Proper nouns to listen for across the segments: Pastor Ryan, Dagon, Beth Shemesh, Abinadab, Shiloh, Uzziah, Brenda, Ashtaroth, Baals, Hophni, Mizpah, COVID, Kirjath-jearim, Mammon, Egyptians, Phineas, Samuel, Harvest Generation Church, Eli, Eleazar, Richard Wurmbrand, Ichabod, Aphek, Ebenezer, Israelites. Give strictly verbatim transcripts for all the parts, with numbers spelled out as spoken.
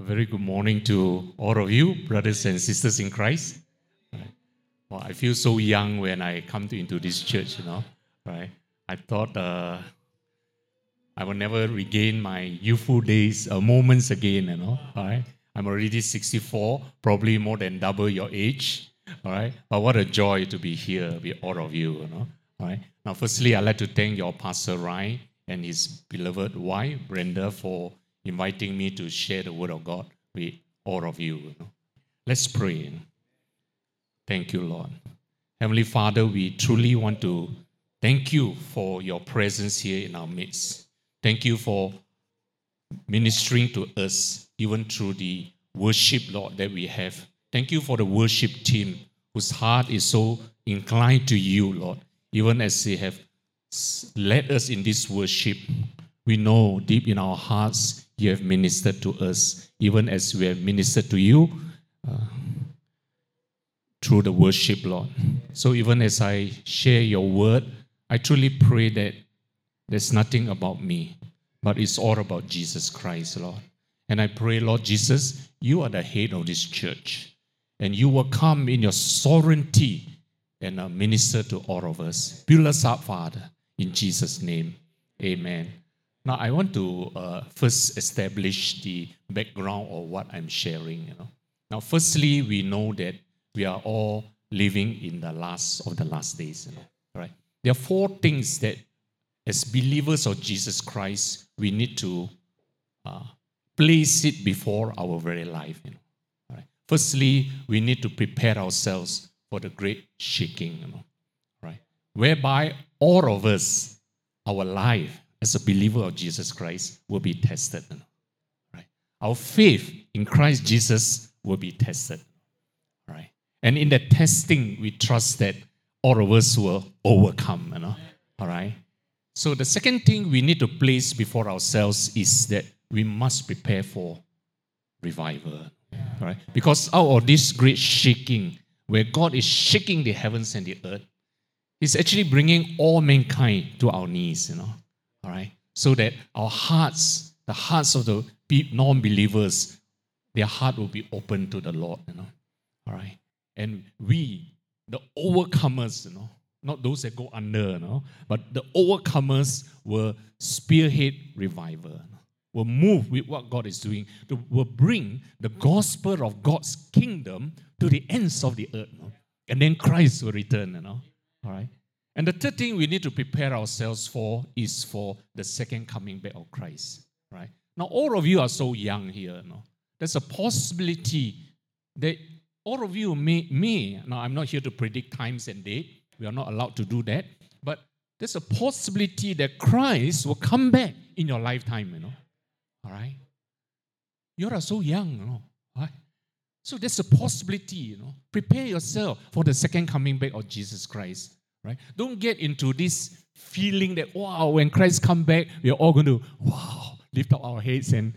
A very good morning to all of you, brothers and sisters in Christ. Right. Well, I feel so young when I come to, into this church, you know. Right? I thought uh, I will never regain my youthful days, uh, moments again, you know. All right? I'm already sixty-four, probably more than double your age. All right, but what a joy to be here with all of you, you know. All right. Now, firstly, I'd like to thank your Pastor Ryan and his beloved wife, Brenda, for inviting me to share the word of God with all of you. Let's pray. Thank you, Lord. Heavenly Father, we truly want to thank you for your presence here in our midst. Thank you for ministering to us, even through the worship, Lord, that we have. Thank you for the worship team whose heart is so inclined to you, Lord, even as they have led us in this worship. We know deep in our hearts, you have ministered to us, even as we have ministered to you uh, through the worship, Lord. So even as I share your word, I truly pray that there's nothing about me, but it's all about Jesus Christ, Lord. And I pray, Lord Jesus, you are the head of this church, and you will come in your sovereignty and uh, minister to all of us. Build us up, Father, in Jesus' name. Amen. Now, I want to uh, first establish the background of what I'm sharing. You know? Now, firstly, we know that we are all living in the last of the last days. You know? Right? There are four things that, as believers of Jesus Christ, we need to uh, place it before our very life. You know? Right? Firstly, we need to prepare ourselves for the great shaking, you know? Right? Whereby all of us, our life, as a believer of Jesus Christ, will be tested. Right? Our faith in Christ Jesus will be tested. Right? And in that testing, we trust that all of us will overcome. You know? All right? So the second thing we need to place before ourselves is that we must prepare for revival. Right? Because out of this great shaking, where God is shaking the heavens and the earth, He's actually bringing all mankind to our knees. You know? All right, so that our hearts, the hearts of the non-believers, their heart will be open to the Lord, you know. All right, and we, the overcomers, you know, not those that go under, you know, but the overcomers will spearhead revival, you know, will move with what God is doing, to, will bring the gospel of God's kingdom to the ends of the earth, you know, and then Christ will return, you know. All right. And the third thing we need to prepare ourselves for is for the second coming back of Christ. Right? Now, all of you are so young here. No? There's a possibility that all of you may, may, now I'm not here to predict times and date. We are not allowed to do that. But there's a possibility that Christ will come back in your lifetime. You know? All right? You are so young. You know? Right? So there's a possibility. You know? Prepare yourself for the second coming back of Jesus Christ. Right? Don't get into this feeling that, wow, when Christ comes back, we're all going to, wow, lift up our heads and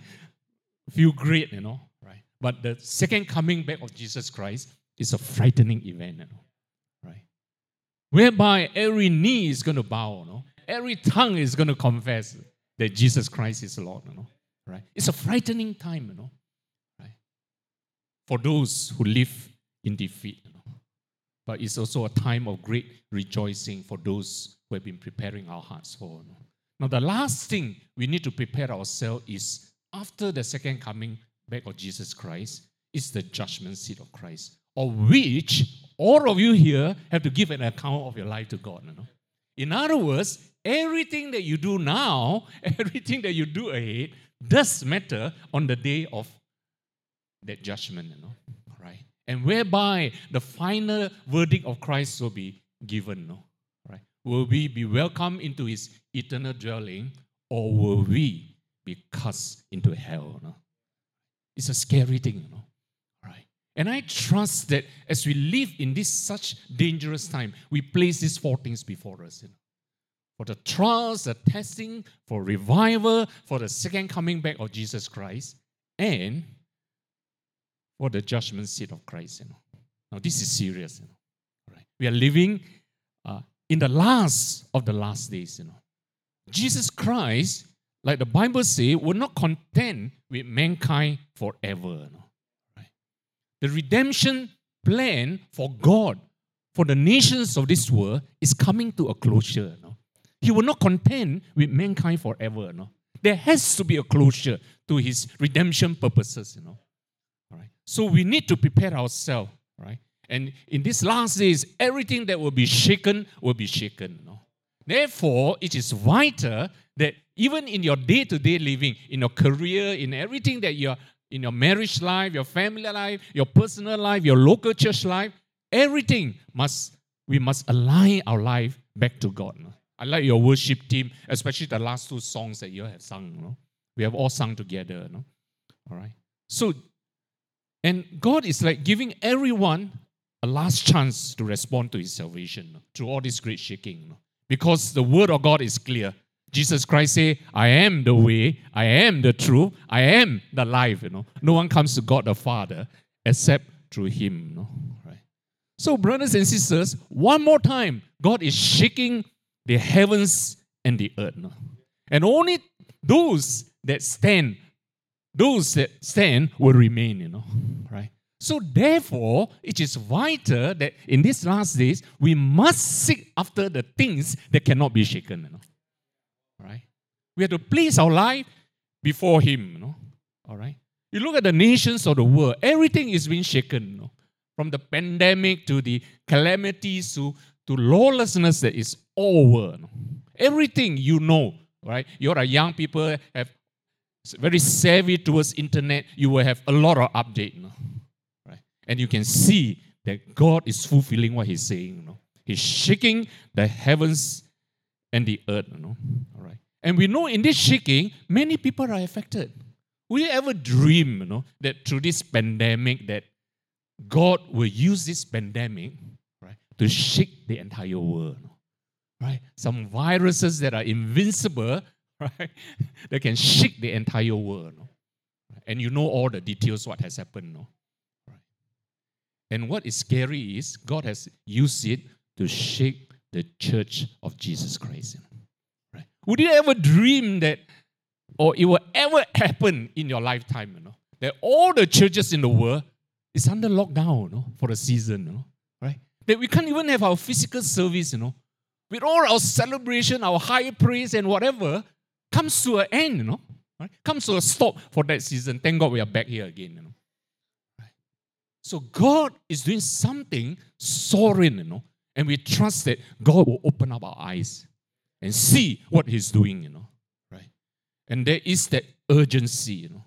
feel great, you know. Right? But the second coming back of Jesus Christ is a frightening event, you know. Right? Whereby every knee is going to bow, you know. Every tongue is going to confess that Jesus Christ is Lord, you know. Right? It's a frightening time, you know. Right? For those who live in defeat, you know. But it's also a time of great rejoicing for those who have been preparing our hearts for. Now, the last thing we need to prepare ourselves is, after the second coming back of Jesus Christ, is the judgment seat of Christ, of which all of you here have to give an account of your life to God. You know? In other words, everything that you do now, everything that you do ahead, does matter on the day of that judgment. You know? Right? And whereby the final verdict of Christ will be given, no? Right? Will we be welcomed into His eternal dwelling, or will we be cast into hell? No? It's a scary thing, no? Right? And I trust that as we live in this such dangerous time, we place these four things before us. You know? For the trials, the testing, for revival, for the second coming back of Jesus Christ, and or the judgment seat of Christ. You know. Now, this is serious. You know. Right? We are living uh, in the last of the last days. You know. Jesus Christ like the Bible says, will not contend with mankind forever. Right? The redemption plan for God, for the nations of this world, is coming to a closure. No? He will not contend with mankind forever. No? There has to be a closure to his redemption purposes. You know? All right? So we need to prepare ourselves. Right? And in these last days, everything that will be shaken will be shaken. You know? Therefore, it is vital that even in your day-to-day living, in your career, in everything that you're, in your marriage life, your family life, your personal life, your local church life, everything must, we must align our life back to God. No? I like your worship team, especially the last two songs that you have sung. No? We have all sung together. No? All right. So, and God is like giving everyone a last chance to respond to his salvation, no? Through all this great shaking. No? Because the word of God is clear. Jesus Christ said, I am the way, I am the truth, I am the life. You know, no one comes to God the Father except through him. You know? Right. So, brothers and sisters, one more time, God is shaking the heavens and the earth. You know? And only those that stand, those that stand will remain, you know. Right? So therefore, it is vital that in these last days, we must seek after the things that cannot be shaken. You know? Right? We have to place our life before him. You know? All right? You look at the nations of the world, everything is being shaken. You know? From the pandemic to the calamities to, to lawlessness that is all over. You know? Everything you know. Right? You're a young people, have very savvy towards internet. You will have a lot of update. You know? Right? And you can see that God is fulfilling what he's saying. You know? He's shaking the heavens and the earth. You know? All right. And we know in this shaking, many people are affected. Will you ever dream, you know, that through this pandemic, that God will use this pandemic, right, to shake the entire world? You know? Right? Some viruses that are invincible, right, that can shake the entire world. You know? And you know all the details what has happened. You know? Right? And what is scary is God has used it to shake the church of Jesus Christ. You know? Right? Would you ever dream that, or it will ever happen in your lifetime, you know, that all the churches in the world is under lockdown, you know, for a season, you know, right? That we can't even have our physical service, you know, with all our celebration, our high praise and whatever, comes to an end, you know, right? Comes to a stop for that season. Thank God we are back here again, you know. Right? So God is doing something sovereign, you know, and we trust that God will open up our eyes and see what he's doing, you know, right? And there is that urgency, you know,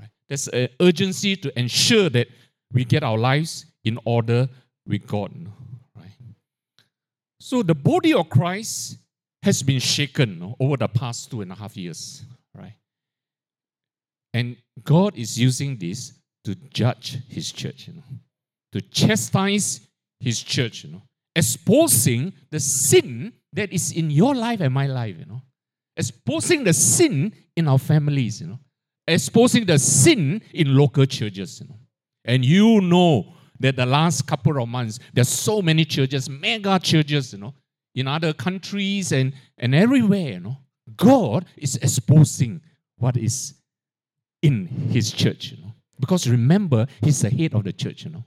right? There's an urgency to ensure that we get our lives in order with God, you know, right? So the body of Christ has been shaken, you know, over the past two and a half years, right? And God is using this to judge his church, you know, to chastise his church, you know, exposing the sin that is in your life and my life, you know. Exposing the sin in our families, you know. Exposing the sin in local churches, you know. And you know that the last couple of months, there's so many churches, mega churches, you know, in other countries and, and everywhere, you know. God is exposing what is in his church, you know. Because remember, he's the head of the church, you know.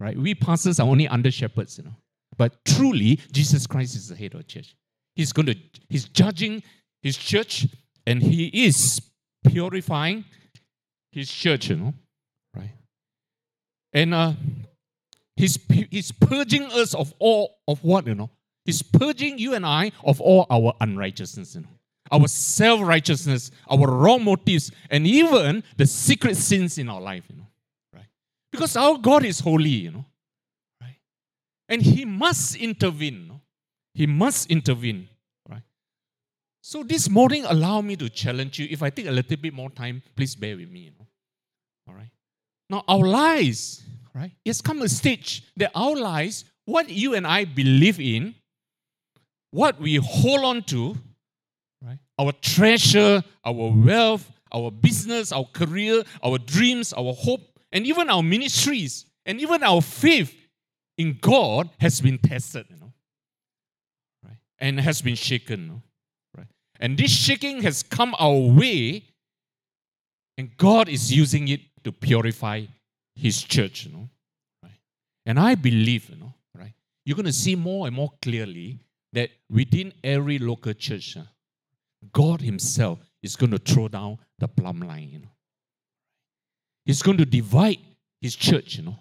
Right? We pastors are only under shepherds, you know. But truly, Jesus Christ is the head of the church. He's going to, he's judging his church, and he is purifying his church, you know, right? And uh, he's he's purging us of all of what, you know. He's purging you and I of all our unrighteousness, you know, our self-righteousness, our wrong motives, and even the secret sins in our life, you know, right? Because our God is holy, you know. And he must intervene. No? He must intervene. Right? So this morning, allow me to challenge you. If I take a little bit more time, please bear with me. You know? All right. Now, our lives, right? It's come a stage that our lives, what you and I believe in, what we hold on to, right? Our treasure, our wealth, our business, our career, our dreams, our hope, and even our ministries, and even our faith in God has been tested, you know, right? And has been shaken, you know, right? And this shaking has come our way, and God is using it to purify His church, you know. Right? And I believe, you know, right? You're going to see more and more clearly that within every local church, uh, God Himself is going to throw down the plumb line, you know. He's going to divide His church, you know,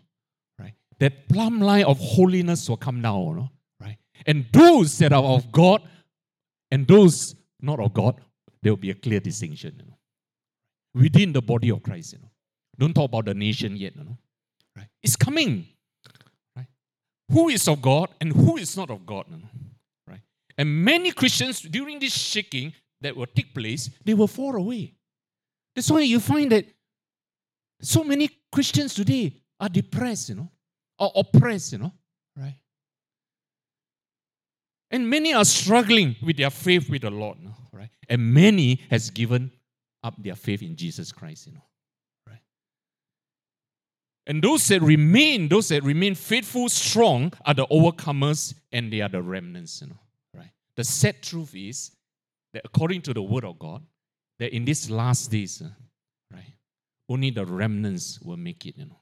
right? That plumb line of holiness will come down, you know, right? And those that are of God and those not of God, there will be a clear distinction, you know, within the body of Christ, you know. Don't talk about the nation yet, you know. Right? It's coming. Right? Who is of God and who is not of God, you know? Right? And many Christians during this shaking that will take place, they will fall away. That's why you find that so many Christians today are depressed, you know, or oppressed, you know, right? And many are struggling with their faith with the Lord, you know, right? And many has given up their faith in Jesus Christ, you know. And those that remain, those that remain faithful, strong, are the overcomers and they are the remnants, you know, right? The sad truth is that according to the Word of God, that in these last days, uh, right, only the remnants will make it, you know,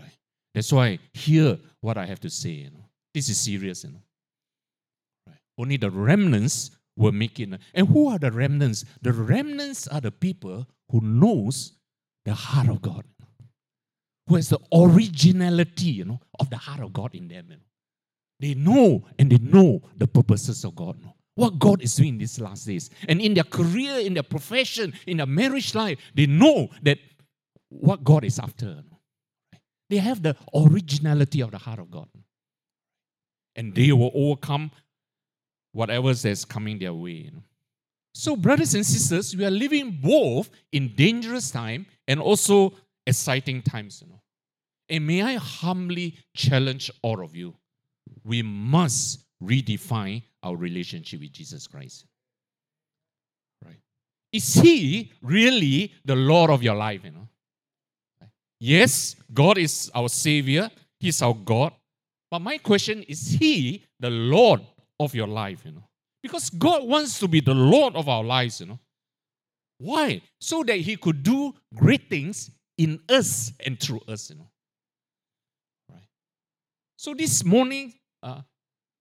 right? That's why hear what I have to say, you know. This is serious, you know. Right? Only the remnants will make it. And who are the remnants? The remnants are the people who knows the heart of God, who has the originality, you know, of the heart of God in them. You know. They know and they know the purposes of God. You know. What God is doing in these last days. And in their career, in their profession, in their marriage life, they know that what God is after. You know. They have the originality of the heart of God. You know. And they will overcome whatever is coming their way. You know. So, brothers and sisters, we are living both in dangerous time and also exciting times, you know. And may I humbly challenge all of you, we must redefine our relationship with Jesus Christ. Right? Is He really the Lord of your life, you know? Right? Yes, God is our Savior. He's our God. But my question, is He the Lord of your life, you know? Because God wants to be the Lord of our lives, you know. Why? So that He could do great things in us and through us, you know. Right. So this morning, uh,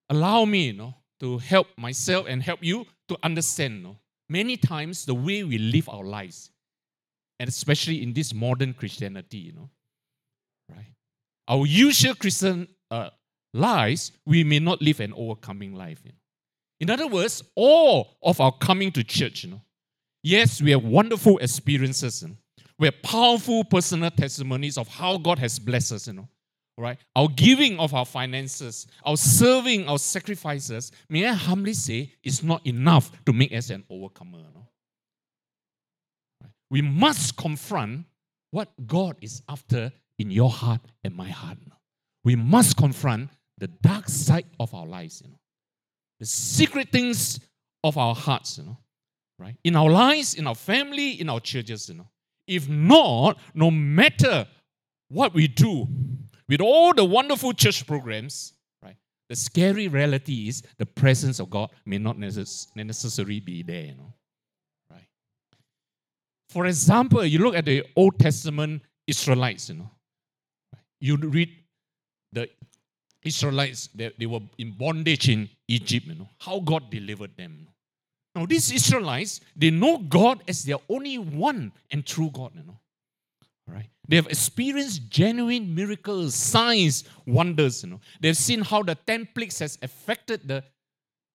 allow me, you know, to help myself and help you to understand, you know, many times the way we live our lives, and especially in this modern Christianity, you know, right? Our usual Christian uh, lives, we may not live an overcoming life. You know. In other words, all of our coming to church, you know, yes, we have wonderful experiences, you know, we have powerful personal testimonies of how God has blessed us, you know, right? Our giving of our finances, our serving, our sacrifices, may I humbly say, it's not enough to make us an overcomer, you know? Right? We must confront what God is after in your heart and my heart. You know? We must confront the dark side of our lives, you know, the secret things of our hearts, you know, right? In our lives, in our family, in our churches, you know. If not, no matter what we do, with all the wonderful church programs, right, the scary reality is the presence of God may not necess- necessarily be there, you know. Right? For example, you look at the Old Testament Israelites, you know. Right? You read the Israelites, they, they were in bondage in Egypt, you know, how God delivered them, you know. Now, these Israelites, they know God as their only one and true God, you know. Right? They have experienced genuine miracles, signs, wonders, you know. They've seen how the ten plagues has affected the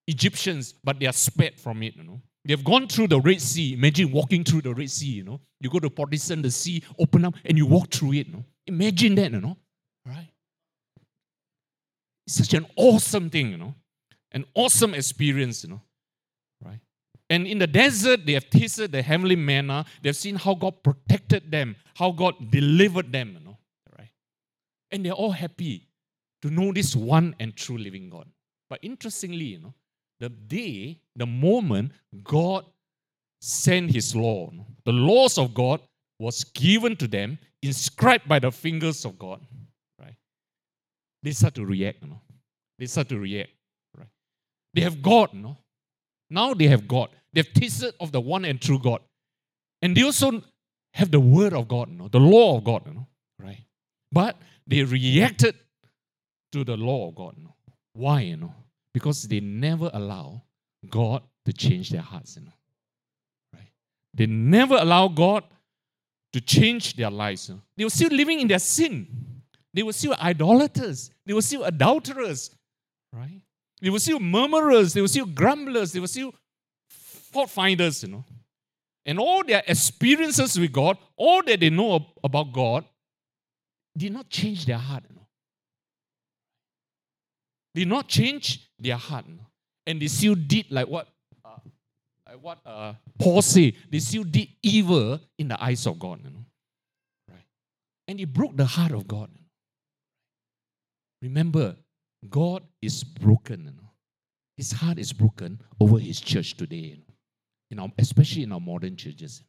Egyptians, but they are spared from it, you know. They've gone through the Red Sea. Imagine walking through the Red Sea, you know. You go to partition, the sea open up, and you walk through it, you know. Imagine that, you know. Right? It's such an awesome thing, you know. An awesome experience, you know. Right? And in the desert, they have tasted the heavenly manna. They have seen how God protected them, how God delivered them, you know, right? And they're all happy to know this one and true living God. But interestingly, you know, the day, the moment God sent His law, you know, the laws of God was given to them, inscribed by the fingers of God, right? They start to react, you know. They start to react, right? They have God, you know. Now they have God. They've tasted of the one and true God. And they also have the word of God, you know, the law of God, you know, right? But they reacted to the law of God. You know. Why, you know? Because they never allow God to change their hearts, you know, right? They never allow God to change their lives. You know. They were still living in their sin. They were still idolaters. They were still adulterers, right? They were still murmurers. They were still grumblers. They were still fault finders, you know. And all their experiences with God, all that they know about God, did not change their heart, you know. Did not change their heart, you know. And they still did like what, uh, like what uh, Paul said. They still did evil in the eyes of God, you know. Right? And it broke the heart of God. You know. Remember, God is broken. You know. His heart is broken over His church today, you know. In our, especially in our modern churches.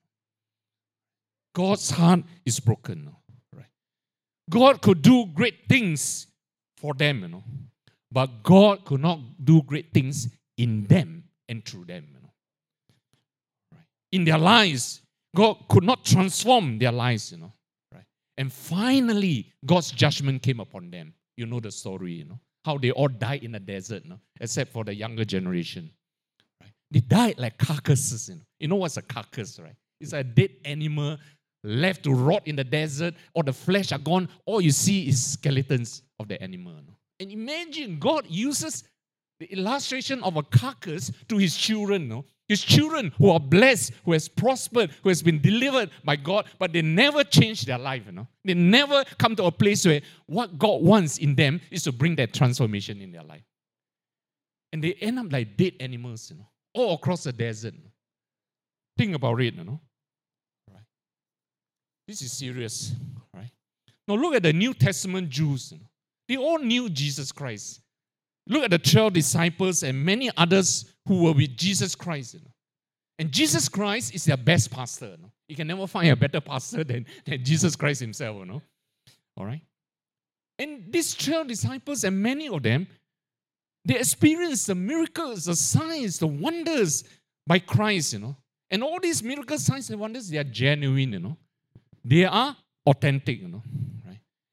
God's heart is broken. You know. Right? God could do great things for them, you know, but God could not do great things in them and through them. You know. Right? In their lives, God could not transform their lives, you know. Right? And finally, God's judgment came upon them. You know the story, you know, how they all died in the desert, you know, except for the younger generation. Right? They died like carcasses, you know. You know what's a carcass, right? It's a dead animal left to rot in the desert, or the flesh are gone. All you see is skeletons of the animal. You know? And imagine God uses the illustration of a carcass to His children, you know. His children who are blessed, who has prospered, who has been delivered by God, but they never change their life, you know. They never come to a place where what God wants in them is to bring that transformation in their life. And they end up like dead animals, you know, all across the desert. You know. Think about it, you know. Right. This is serious, right? Now look at the New Testament Jews, you know. They all knew Jesus Christ. Look at the twelve disciples and many others who were with Jesus Christ. You know. And Jesus Christ is their best pastor. You know. You can never find a better pastor than, than Jesus Christ Himself. You know? All right? And these twelve disciples and many of them, they experienced the miracles, the signs, the wonders by Christ. You know. And all these miracles, signs, and wonders, they are genuine. You know. They are authentic. You know.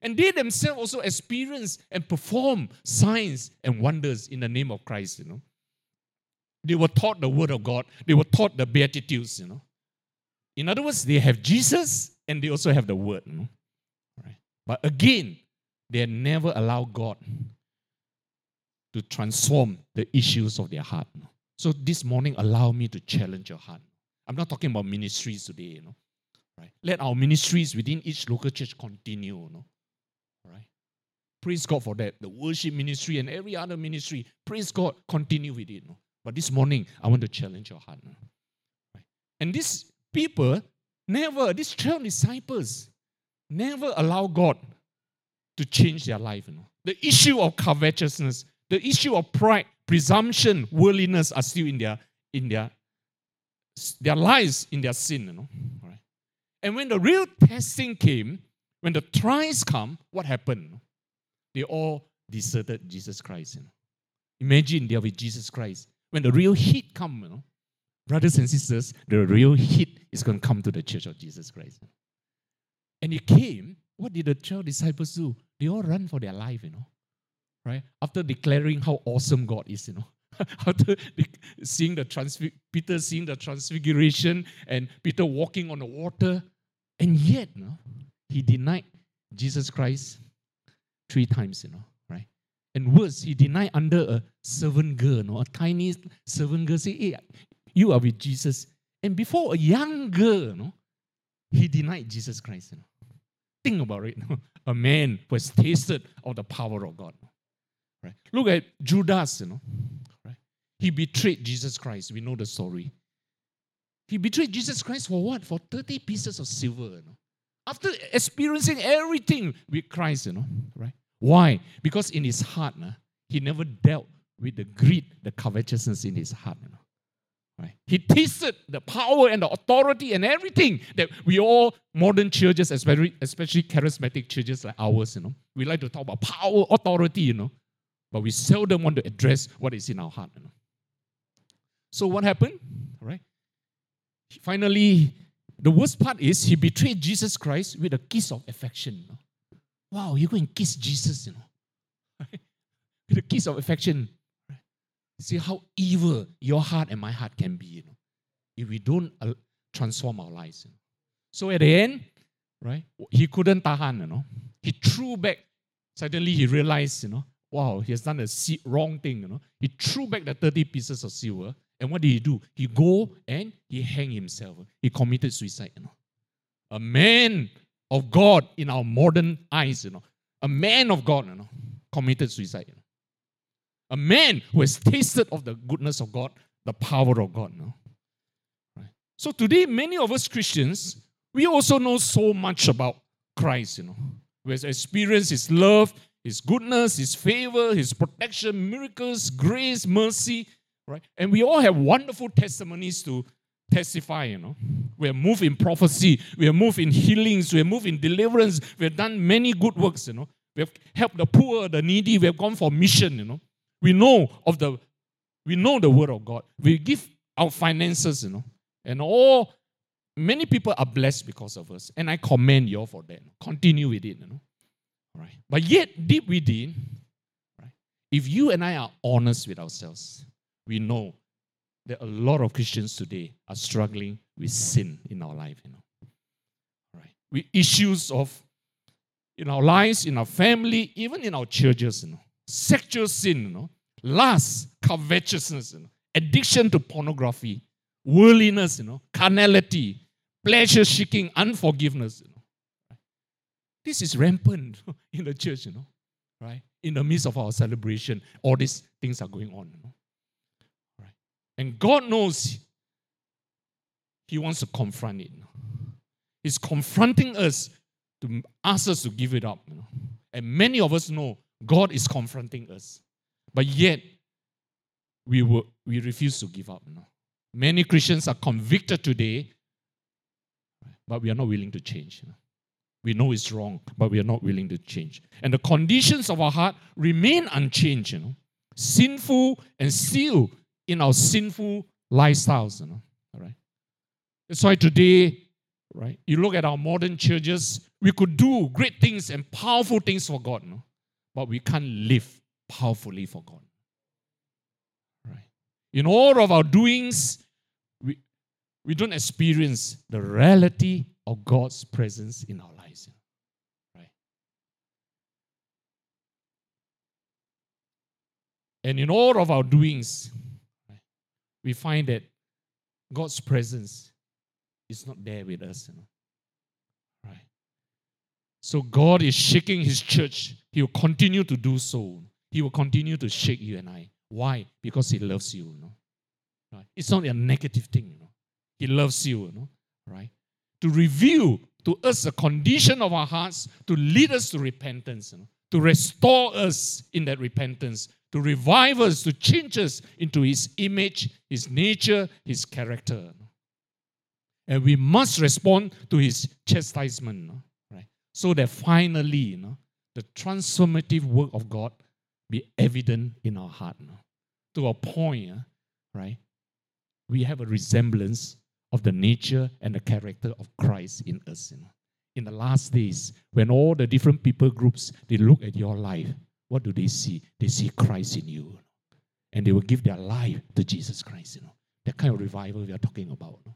And they themselves also experience and perform signs and wonders in the name of Christ, you know. They were taught the Word of God. They were taught the Beatitudes, you know. In other words, they have Jesus and they also have the Word, you know. Right. But again, they never allow God to transform the issues of their heart. You know? So this morning, allow me to challenge your heart. I'm not talking about ministries today, you know. Right. Let our ministries within each local church continue, you know. Right. Praise God for that. The worship ministry and every other ministry, praise God, continue with it. No? But this morning, I want to challenge your heart. No? Right. And these people never, these twelve disciples, never allow God to change their life. No? The issue of covetousness, the issue of pride, presumption, worldliness are still in their in their, their lives, in their sin. You know? Right. And when the real testing came, when the trials come, what happened? They all deserted Jesus Christ. You know. Imagine they are with Jesus Christ. When the real heat comes, you know, brothers and sisters, the real heat is going to come to the church of Jesus Christ. You know. And it came. What did the twelve disciples do? They all run for their life, you know. Right? After declaring how awesome God is, you know. After seeing the transfig- Peter seeing the transfiguration and Peter walking on the water. And yet, you know, he denied Jesus Christ three times, you know, right? And worse, he denied under a servant girl, you know, a tiny servant girl, say, hey, you are with Jesus. And before a young girl, you know, he denied Jesus Christ, you know. Think about it, you know? A man who has tasted of the power of God, right? Look at Judas, you know, right? He betrayed Jesus Christ. We know the story. He betrayed Jesus Christ for what? For thirty pieces of silver, you know. After experiencing everything with Christ, you know, right? Why? Because in his heart, nah, he never dealt with the greed, the covetousness in his heart, you know, right? He tasted the power and the authority and everything that we all, modern churches, especially, especially charismatic churches like ours, you know, we like to talk about power, authority, you know, but we seldom want to address what is in our heart, you know. So what happened, right? Finally, the worst part is he betrayed Jesus Christ with a kiss of affection. Wow, you go and kiss Jesus, you know. With a kiss of affection. See how evil your heart and my heart can be, you know, if we don't uh, transform our lives. You know. So at the end, right, he couldn't tahan, you know. He threw back. Suddenly he realized, you know, wow, he has done a wrong thing, you know. He threw back the thirty pieces of silver. And what did he do? He go and he hanged himself. He committed suicide, you know. A man of God in our modern eyes, you know. A man of God, you know, committed suicide, you know. A man who has tasted of the goodness of God, the power of God, you know. Right? So today, many of us Christians, we also know so much about Christ, you know. We have experienced His love, His goodness, His favor, His protection, miracles, grace, mercy, right? And we all have wonderful testimonies to testify, you know. We have moved in prophecy, we have moved in healings, we have moved in deliverance, we have done many good works, you know. We have helped the poor, the needy, we have gone for mission, you know. We know of the, we know the word of God. We give our finances, you know. And all, many people are blessed because of us. And I commend you all for that. Continue with it, you know. All right. But yet, deep within, right, if you and I are honest with ourselves, we know that a lot of Christians today are struggling with sin in our life, you know. All right. With issues of, in our lives, in our family, even in our churches, you know. Sexual sin, you know, lust, covetousness, you know, addiction to pornography, worldliness, you know, carnality, pleasure-seeking, unforgiveness, you know. Right? This is rampant in the church, you know, right? In the midst of our celebration, all these things are going on, you know. Right? And God knows He wants to confront it. You know? He's confronting us to ask us to give it up, you know. And many of us know God is confronting us, but yet we were, we refuse to give up. You know? Many Christians are convicted today, but we are not willing to change. You know? We know it's wrong, but we are not willing to change. And the conditions of our heart remain unchanged, you know, sinful and still in our sinful lifestyles. You know, all right. That's why today, right, you look at our modern churches, we could do great things and powerful things for God. You know? But we can't live powerfully for God. Right? In all of our doings, we, we don't experience the reality of God's presence in our lives. Right? And in all of our doings, right, we find that God's presence is not there with us. You know? So God is shaking His church. He will continue to do so. He will continue to shake you and I. Why? Because He loves you. You know? Right? It's not a negative thing. You know? He loves you. You know? Right? To reveal to us the condition of our hearts, to lead us to repentance, you know? To restore us in that repentance, to revive us, to change us into His image, His nature, His character. You know? And we must respond to His chastisement. You know? So that finally, you know, the transformative work of God be evident in our heart. You know, to a point, uh, right, we have a resemblance of the nature and the character of Christ in us. You know. In the last days, when all the different people groups, they look at your life, what do they see? They see Christ in you. And they will give their life to Jesus Christ. You know, that kind of revival we are talking about. You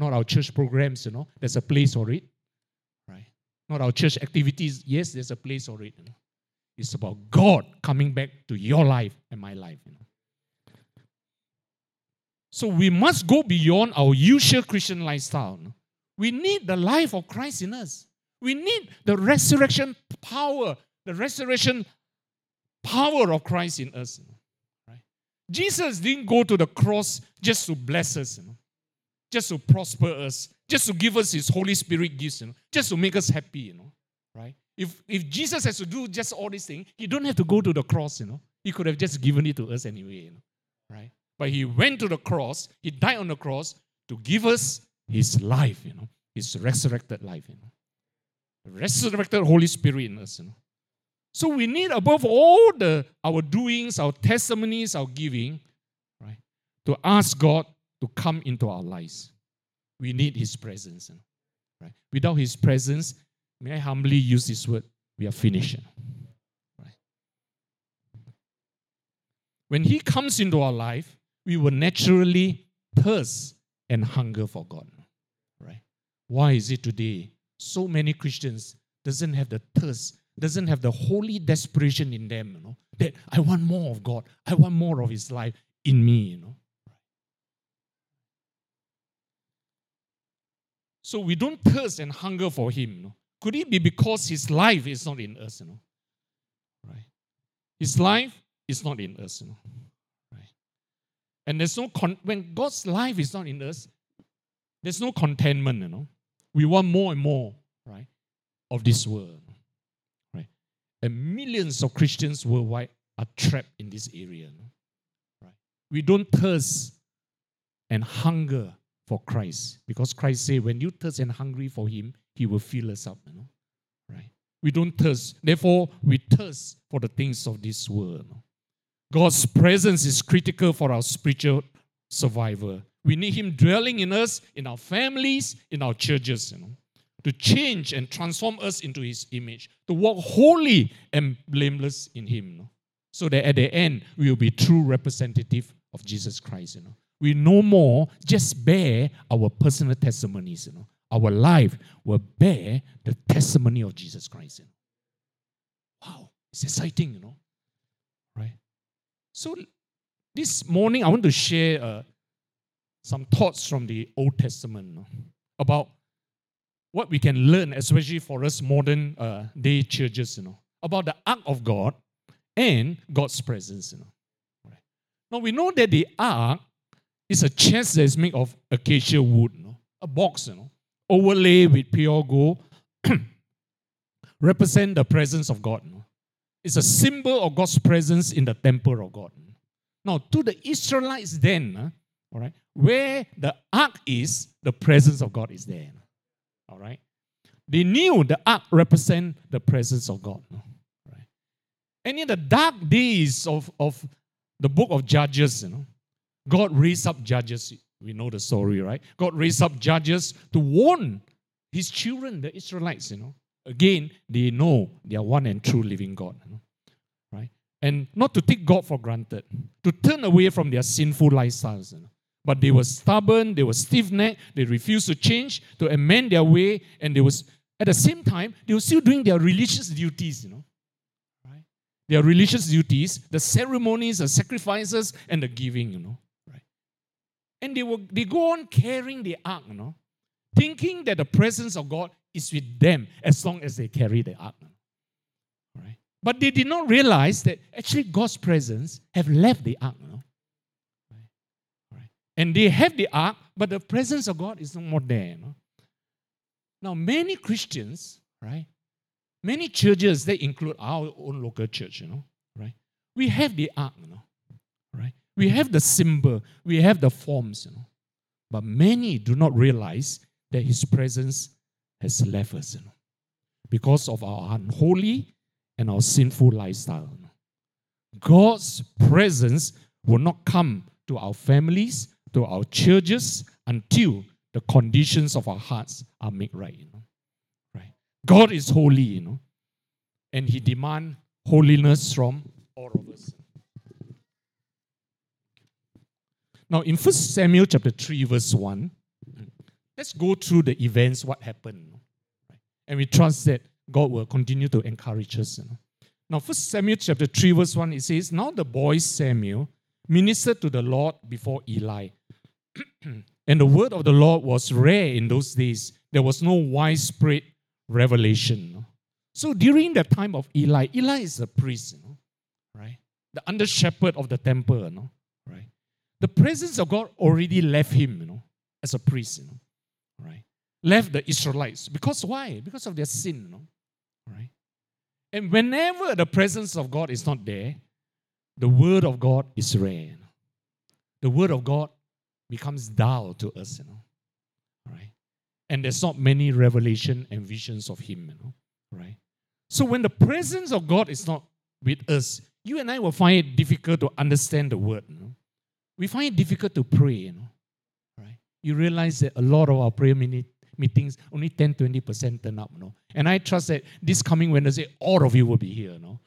know. Not our church programs, you know, there's a place for it. Not our church activities. Yes, there's a place for it. You know. It's about God coming back to your life and my life. You know. So we must go beyond our usual Christian lifestyle. You know. We need the life of Christ in us. We need the resurrection power, the resurrection power of Christ in us. You know. Right? Jesus didn't go to the cross just to bless us, you know, just to prosper us, just to give us His Holy Spirit gifts, you know, just to make us happy, you know, right? If if Jesus has to do just all these things, He don't have to go to the cross, you know. He could have just given it to us anyway, you know, right? But He went to the cross, He died on the cross to give us His life, you know, His resurrected life, you know. The resurrected Holy Spirit in us, you know. So we need above all the our doings, our testimonies, our giving, right, to ask God to come into our lives. We need his presence. Right? Without his presence, may I humbly use this word, we are finished. Right? When he comes into our life, we will naturally thirst and hunger for God. Right? Why is it today so many Christians doesn't have the thirst, doesn't have the holy desperation in them, you know, that I want more of God, I want more of his life in me, you know. So we don't thirst and hunger for him. You know? Could it be because his life is not in us? You know? Right? His life is not in us. You know? Right? And there's no con- when God's life is not in us, there's no contentment. You know? We want more and more, right, of this world. Right? And millions of Christians worldwide are trapped in this area. You know? Right? We don't thirst and hunger for Christ, because Christ said, when you thirst and hungry for him, he will fill us up, you know, right? We don't thirst. Therefore, we thirst for the things of this world. You know? God's presence is critical for our spiritual survival. We need him dwelling in us, in our families, in our churches, you know, to change and transform us into his image, to walk holy and blameless in him, you know, so that at the end, we will be true representative of Jesus Christ, you know. We no more just bear our personal testimonies. You know, our life will bear the testimony of Jesus Christ. You know? Wow, it's exciting, you know, right? So this morning I want to share uh, some thoughts from the Old Testament, you know, about what we can learn, especially for us modern uh, day churches, you know, about the ark of God and God's presence. You know, right? Now we know that the ark. It's a chest that is made of acacia wood, you know, a box, you know, overlay with pure gold, represent the presence of God. You know. It's a symbol of God's presence in the temple of God. You know. Now, to the Israelites then, uh, all right, where the ark is, the presence of God is there. You know. All right, they knew the ark represent the presence of God. You know. Right? And in the dark days of, of the book of Judges, you know, God raised up judges. We know the story, right? God raised up judges to warn his children, the Israelites, you know. Again, they know they are one and true living God, you know, right? And not to take God for granted, to turn away from their sinful lifestyles, you know. But they were stubborn, they were stiff-necked, they refused to change, to amend their way, and they was at the same time, they were still doing their religious duties, you know. Right? Their religious duties, the ceremonies, the sacrifices, and the giving, you know. And they, were, they go on carrying the ark, you know, thinking that the presence of God is with them as long as they carry the ark. You know. Right? But they did not realize that actually God's presence have left the ark. You know. Right. Right. And they have the ark, but the presence of God is no more there. You know. Now, many Christians, right, many churches, they include our own local church, you know, right, we have the ark, you know, right. We have the symbol, we have the forms, you know. But many do not realize that his presence has left us, you know, because of our unholy and our sinful lifestyle. You know. God's presence will not come to our families, to our churches, until the conditions of our hearts are made right, you know. Right? God is holy, you know, and he demands holiness from all of us. Now, in First Samuel chapter three, verse one, let's go through the events, what happened. Right? And we trust that God will continue to encourage us. You know? Now, First Samuel chapter three, verse one, it says, now the boy Samuel ministered to the Lord before Eli. And the word of the Lord was rare in those days. There was no widespread revelation. You know? So, during the time of Eli, Eli is a priest, you know, right? The under-shepherd of the temple, you know, right? The presence of God already left him, you know, as a priest, you know, right? Left the Israelites. Because why? Because of their sin, you know, right? And whenever the presence of God is not there, the word of God is rare. You know? The word of God becomes dull to us, you know, right? And there's not many revelation and visions of him, you know, right? So when the presence of God is not with us, you and I will find it difficult to understand the word, you know. We find it difficult to pray, you know, right? you realize that a lot of our prayer minute, meetings, only ten to twenty percent turn up. No? And I trust that this coming Wednesday, all of you will be here. No?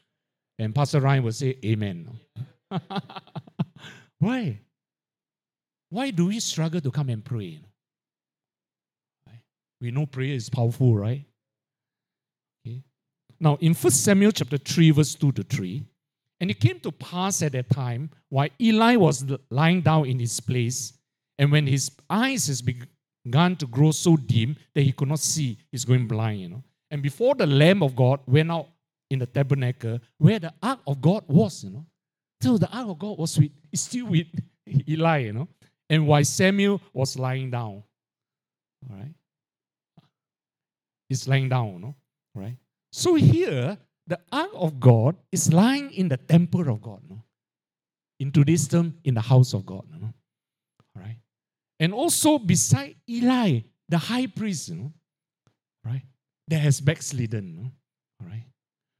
And Pastor Ryan will say, amen. No? Why? Why do we struggle to come and pray? We know prayer is powerful, right? Okay. Now, in First Samuel chapter three, verse two to three, and it came to pass at that time, while Eli was lying down in his place, and when his eyes has begun to grow so dim that he could not see, he's going blind, you know. And before the Lamb of God went out in the tabernacle, where the ark of God was, you know. So the ark of God was with, is still with Eli, you know. And while Samuel was lying down, all right. He's lying down, no? Right? So here, the ark of God is lying in the temple of God, no? In today's term, in the house of God, no? Right? And also beside Eli, the high priest, you know, right? That has backslidden, no? All right?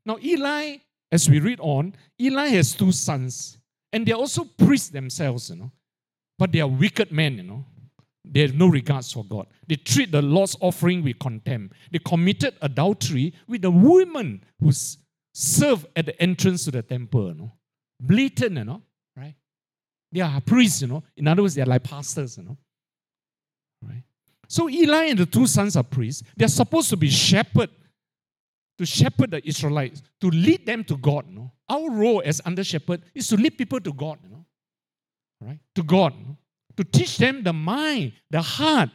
Now Eli, as we read on, Eli has two sons, and they're also priests themselves, you know, but they are wicked men, you know. They have no regards for God. They treat the Lord's offering with contempt. They committed adultery with the woman who served at the entrance to the temple. You know? Blatant, you know, right? They are priests, you know. In other words, they are like pastors, you know. Right? So Eli and the two sons are priests. They are supposed to be shepherd, to shepherd the Israelites, to lead them to God. You know? Our role as under shepherd is to lead people to God, you know, right? To God, you know? To teach them the mind, the heart,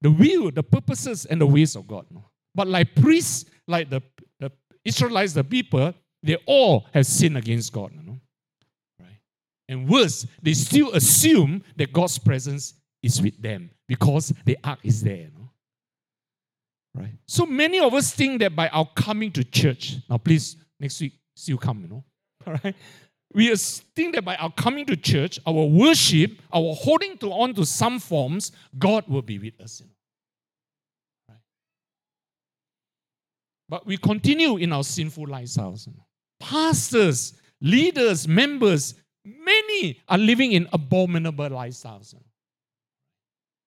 the will, the purposes, and the ways of God. But like priests, like the, the Israelites, the people, they all have sinned against God. You know? Right? And worse, they still assume that God's presence is with them because the ark is there. You know? Right? So many of us think that by our coming to church, now please, next week, still come, you know. All right? We think that by our coming to church, our worship, our holding to on to some forms, God will be with us. You know? Right? But we continue in our sinful lifestyles. You know? Pastors, leaders, members, many are living in abominable lifestyles. You know?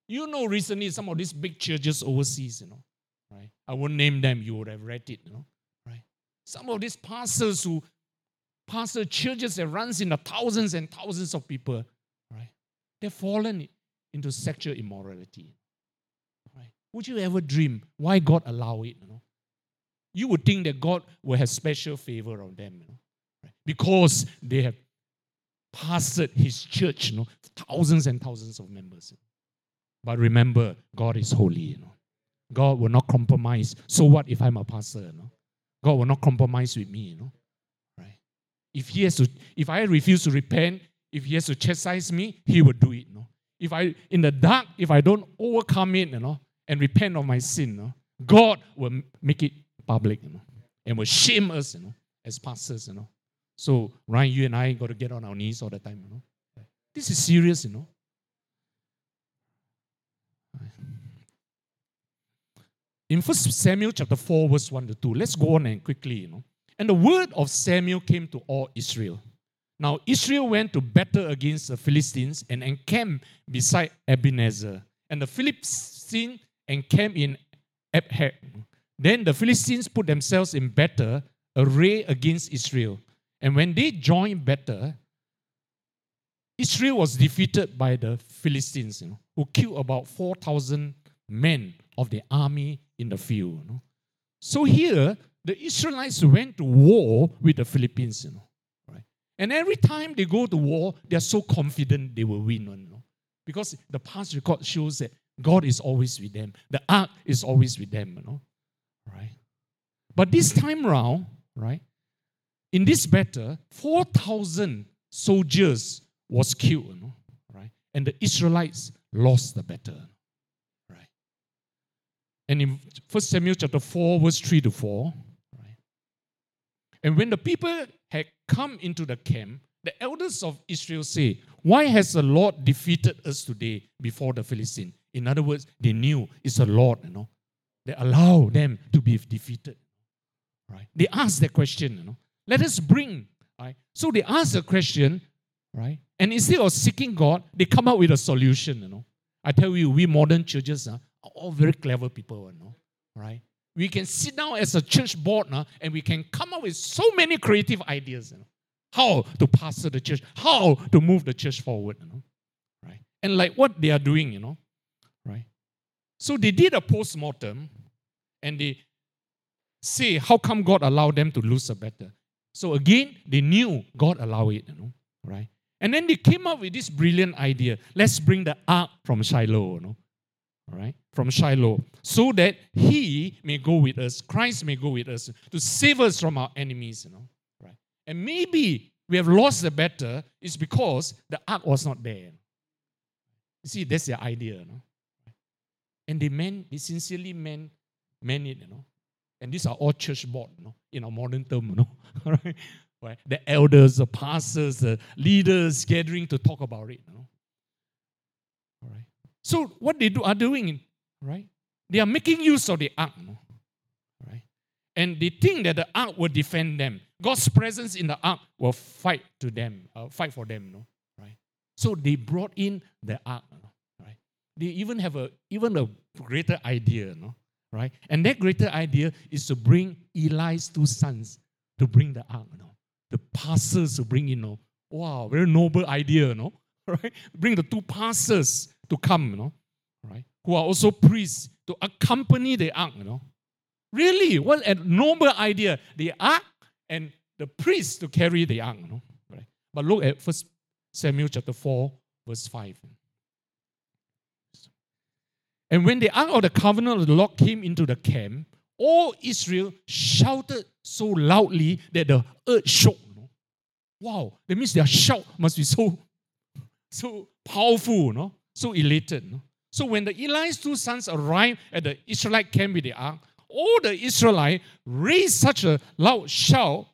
You know, recently some of these big churches overseas, you know, right? I won't name them. You would have read it, you know, right? Some of these pastors who Pastor churches that runs in the thousands and thousands of people, right? They've fallen into sexual immorality. Right? Would you ever dream why God allow it? You know, you would think that God will have special favor on them, you know, right? Because they have pastored His church, you know, thousands and thousands of members. You know? But remember, God is holy. You know, God will not compromise. So what if I'm a pastor? You know, God will not compromise with me. You know. If he has to, if I refuse to repent, if he has to chastise me, he will do it. No? If I, in the dark, if I don't overcome it, you know, and repent of my sin, no? God will make it public, you know, and will shame us, you know, as pastors, you know. So, Ryan, you and I got to get on our knees all the time, you know. This is serious, you know. In First Samuel chapter four, verse one to two, let's go on and quickly, you know. And the word of Samuel came to all Israel. Now Israel went to battle against the Philistines and encamped beside Ebenezer. And the Philistines encamped in Aphek. Then the Philistines put themselves in battle, array against Israel. And when they joined battle, Israel was defeated by the Philistines, you know, who killed about four thousand men of the army in the field. You know. So here, the Israelites went to war with the Philistines, you know, right? And every time they go to war, they are so confident they will win, you know, because the past record shows that God is always with them. The ark is always with them, you know, right? But this time round, right, in this battle, four thousand soldiers was killed, you know, right? And the Israelites lost the battle. Right? And in First Samuel chapter four, verse three to four, and when the people had come into the camp, the elders of Israel say, "Why has the Lord defeated us today before the Philistines?" In other words, they knew it's the Lord, you know. They allow them to be defeated. Right? They asked that question, you know. Let us bring. Right? So they asked the question, right? And instead of seeking God, they come up with a solution, you know. I tell you, we modern churches uh, are all very clever people, you know, right? We can sit down as a church board uh, and we can come up with so many creative ideas, you know, how to pastor the church, how to move the church forward, you know, right? And like what they are doing, you know, right? So they did a post-mortem and they say, how come God allowed them to lose a battle? So again, they knew God allowed it, you know, right? And then they came up with this brilliant idea. Let's bring the ark from Shiloh, you know, all right? From Shiloh, so that he may go with us, Christ may go with us, to save us from our enemies, you know, right? And maybe we have lost the battle is because the ark was not there. You know? You see, that's their idea, you know. And they meant, they sincerely meant, meant it, you know. And these are all church board, you know, in our modern term, you know, all right? Right. The elders, the pastors, the leaders gathering to talk about it. You know? All right. So what they do are doing, right? They are making use of the ark, you know? Right? And they think that the ark will defend them. God's presence in the ark will fight to them, uh, fight for them, you know? Right? So they brought in the ark, you know? Right? They even have a even a greater idea, you know? Right? And that greater idea is to bring Eli's two sons to bring the ark, you know? The pastors to bring in, you know, wow, very noble idea, you know, right? Bring the two pastors to come, you know, right? Who are also priests to accompany the ark, you know. Really, what a noble idea! The ark and the priests to carry the ark, you know. Right? But look at First Samuel chapter four, verse five. And when the ark of the covenant of the Lord came into the camp, all Israel shouted so loudly that the earth shook. You know? Wow, that means their shout must be so, so powerful, you know? So elated. You know? So when the Eli's two sons arrived at the Israelite camp with the ark, all the Israelites raised such a loud shout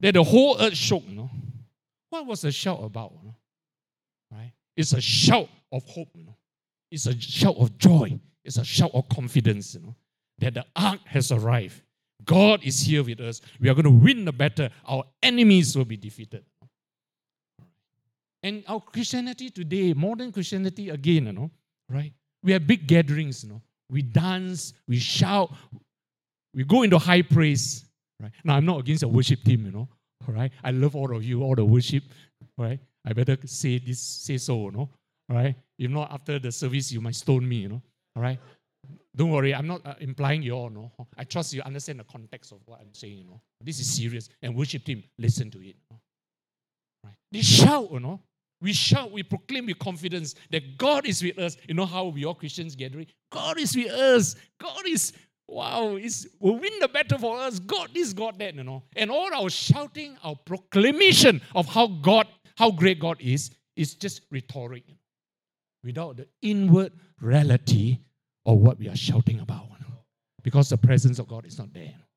that the whole earth shook. You know? What was the shout about? You know? Right? It's a shout of hope. You know? It's a shout of joy. It's a shout of confidence. You know? That the ark has arrived. God is here with us. We are going to win the battle. Our enemies will be defeated. And our Christianity today, modern Christianity again, you know, right? We have big gatherings, you know. We dance, we shout, we go into high praise. Right? Now, I'm not against the worship team, you know, all right? I love all of you, all the worship, right? I better say this, say so, you know, all right? If not, after the service, you might stone me, you know, all right? Don't worry, I'm not uh, implying you all, no. I trust you understand the context of what I'm saying, you know. This is serious. And worship team, listen to it. You know? Right? They shout, you know. We shout, we proclaim with confidence that God is with us. You know how we all Christians gathering? God is with us. God is, wow, is, will win the battle for us. God this, God that, you know. And all our shouting, our proclamation of how God, how great God is, is just rhetoric. You know? Without the inward reality or what we are shouting about. You know? Because the presence of God is not there. You know?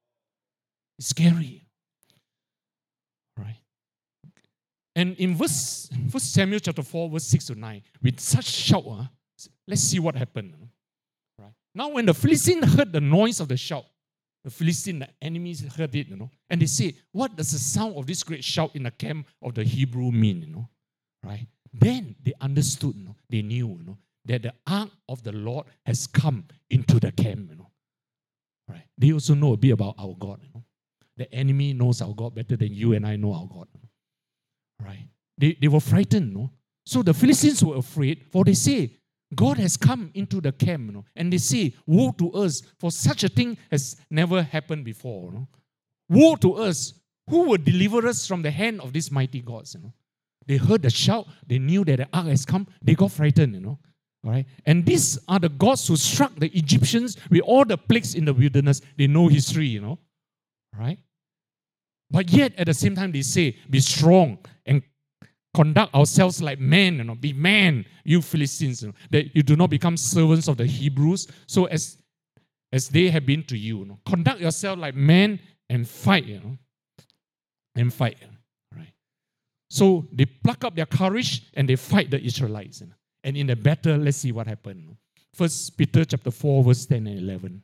It's scary. Right? And in verse, First Samuel chapter four, verse six to nine, with such shout, uh, let's see what happened. You know? Right? Now when the Philistines heard the noise of the shout, the Philistines, the enemies heard it, you know, and they said, what does the sound of this great shout in the camp of the Hebrew mean? You know? Right? Then they understood, you know? They knew, you know, that the ark of the Lord has come into the camp, you know. Right? They also know a bit about our God, you know. The enemy knows our God better than you and I know our God. You know? Right? They, they were frightened, you know. So the Philistines were afraid, for they say, God has come into the camp, you know. And they say, woe to us, for such a thing has never happened before, you know. Woe to us, who will deliver us from the hand of these mighty gods, you know. They heard the shout, they knew that the ark has come, they got frightened, you know. Right? And these are the gods who struck the Egyptians with all the plagues in the wilderness. They know history, you know. Right? But yet, at the same time, they say, be strong and conduct ourselves like men, you know. Be men, you Philistines, you know, that you do not become servants of the Hebrews, so as, as they have been to you. You know. Conduct yourself like men and fight, you know. And fight. You know. Right? So they pluck up their courage and they fight the Israelites, you know. And in the battle, let's see what happened. First Peter chapter four, verse ten and eleven.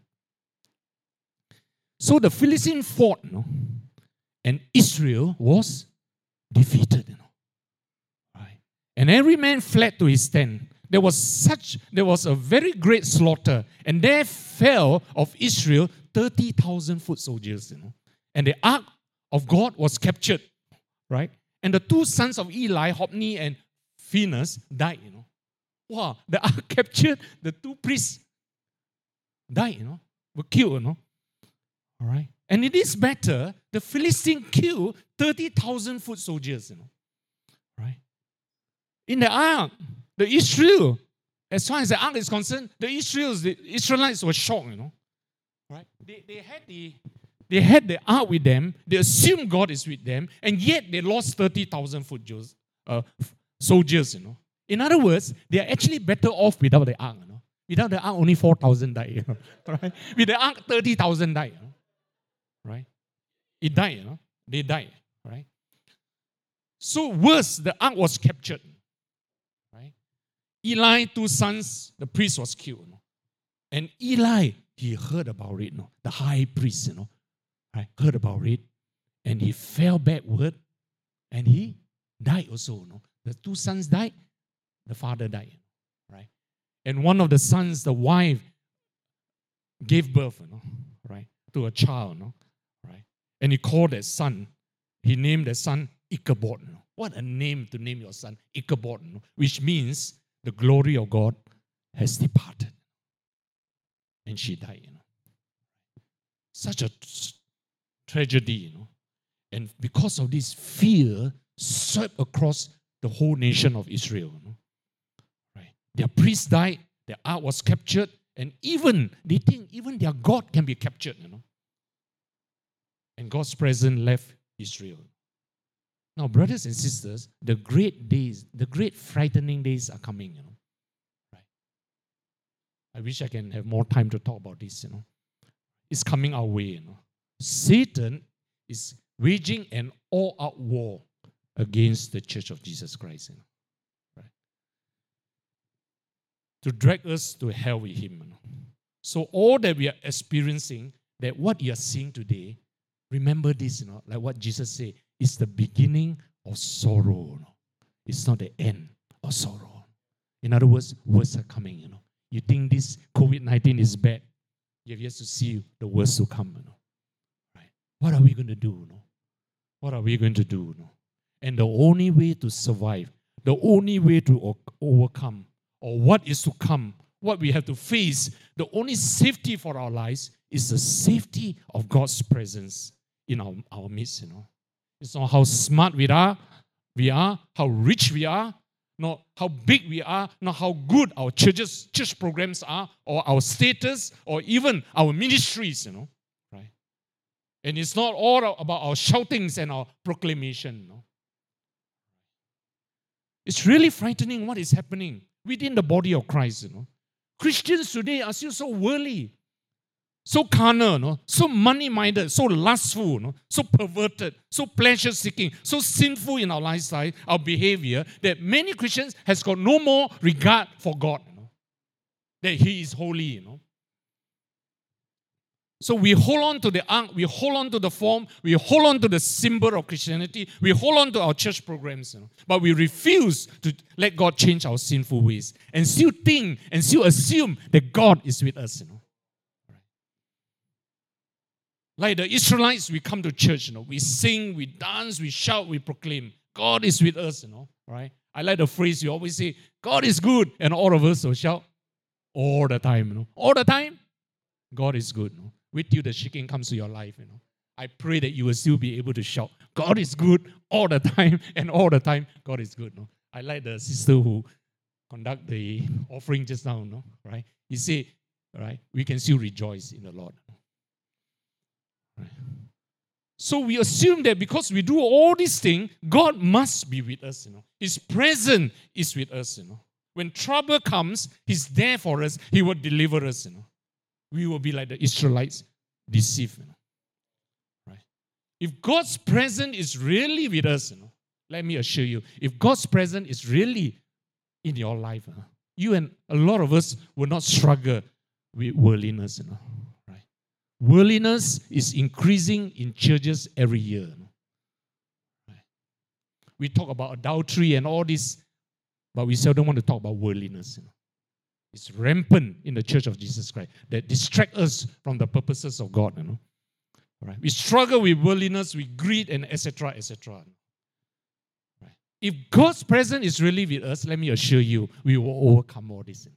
So the Philistines fought, you know, and Israel was defeated. You know. Right. And every man fled to his tent. there was such there was a very great slaughter, and there fell of Israel thirty thousand foot soldiers, you know. And the ark of God was captured, right? And the two sons of Eli, Hophni and Phineas, died, you know. Wow, the ark captured, the two priests died, you know, were killed, you know. All right. And in this matter, the Philistines killed thirty thousand foot soldiers, you know. Right? In the ark, the Israel, as far as the ark is concerned, the Israels, the Israelites were shocked, you know. Right? They they had the they had the ark with them. They assumed God is with them, and yet they lost thirty thousand foot uh, soldiers, you know. In other words, they are actually better off without the ark, you know. Without the ark, only four thousand died, you know. Right? With the ark, thirty thousand died, you know. Right? It died, you know. They died, right? So worse, the ark was captured. Right? Eli, two sons, the priest was killed. You know? And Eli, he heard about it. You know? The high priest, you know, right? Heard about it. And he fell backward. And he died also. You know? The two sons died. The father died. You know? Right? And one of the sons, the wife, gave birth, you know, right, to a child. You know? Right? And he called that son. He named that son Ichabod. You know? What a name to name your son, Ichabod, you know? Which means the glory of God has departed. And she died, you know. Such a t- tragedy, you know. And because of this, fear swept across the whole nation of Israel, you know. Right? Their priests died, their ark was captured, and even, they think even their God can be captured, you know. And God's presence left Israel. Now, brothers and sisters, the great days, the great frightening days are coming, you know. Right? I wish I can have more time to talk about this, you know. It's coming our way, you know. Satan is waging an all-out war against the Church of Jesus Christ, you know. Right? To drag us to hell with him, you know. So all that we are experiencing, that what you are seeing today, remember this, you know, like what Jesus said, it's the beginning of sorrow. No? It's not the end of sorrow. In other words, words are coming, you know. You think this covid nineteen is bad. You have yet to see the worst to come, you know. Right? What are we going to do, you know? What are we going to do, you know? And the only way to survive, the only way to overcome, or what is to come, what we have to face, the only safety for our lives is the safety of God's presence in our, our midst, you know. It's not how smart we are, we are, how rich we are, not how big we are, not how good our churches, church programs are, or our status, or even our ministries, you know, right? And it's not all about our shoutings and our proclamation, you know. It's really frightening what is happening within the body of Christ, you know. Christians today are still so worldly, so carnal, no? So money-minded, so lustful, no? So perverted, so pleasure-seeking, so sinful in our lifestyle, our behavior, that many Christians has got no more regard for God, you know? That He is holy, you know. So we hold on to the ark, we hold on to the form, we hold on to the symbol of Christianity, we hold on to our church programs, you know, but we refuse to let God change our sinful ways and still think and still assume that God is with us, you know. Like the Israelites, we come to church, you know, we sing, we dance, we shout, we proclaim, God is with us, you know, right? I like the phrase you always say, God is good, and all of us will shout all the time, you know, all the time, God is good, you know. Wait till the shaking comes to your life, you know. I pray that you will still be able to shout, God is good, all the time, and all the time, God is good, you know. I like the sister who conduct the offering just now, you know, right? He said, right, we can still rejoice in the Lord. Right. So we assume that because we do all these things, God must be with us, you know. His presence is with us, you know. When trouble comes, He's there for us. He will deliver us, you know. We will be like the Israelites, deceived, you know. Right? If God's presence is really with us, you know, let me assure you, if God's presence is really in your life, you know, you and a lot of us will not struggle with worldliness, you know. Worldliness is increasing in churches every year. We talk about adultery and all these But we seldom want to talk about worldliness. You know. It's rampant in the Church of Jesus Christ that distracts us from the purposes of God. You know. All right. We struggle with worldliness, with greed, and et cetera, et cetera. Right. If God's presence is really with us, let me assure you, we will overcome all this. You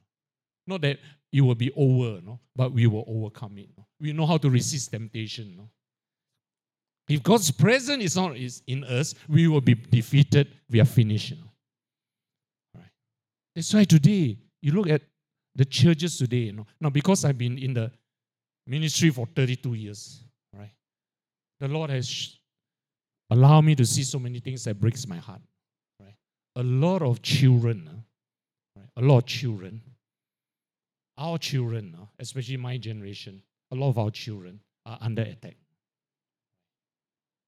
know. Not that it will be over, you know, but we will overcome it. You know. We know how to resist temptation. You know. If God's presence is not is in us, we will be defeated. We are finished. You know. Right. That's why today, you look at the churches today. You know. Now, because I've been in the ministry for thirty-two years, right? The Lord has allowed me to see so many things that breaks my heart. Right? A lot of children, uh, right? a lot of children, our children, uh, especially my generation, a lot of our children are under attack.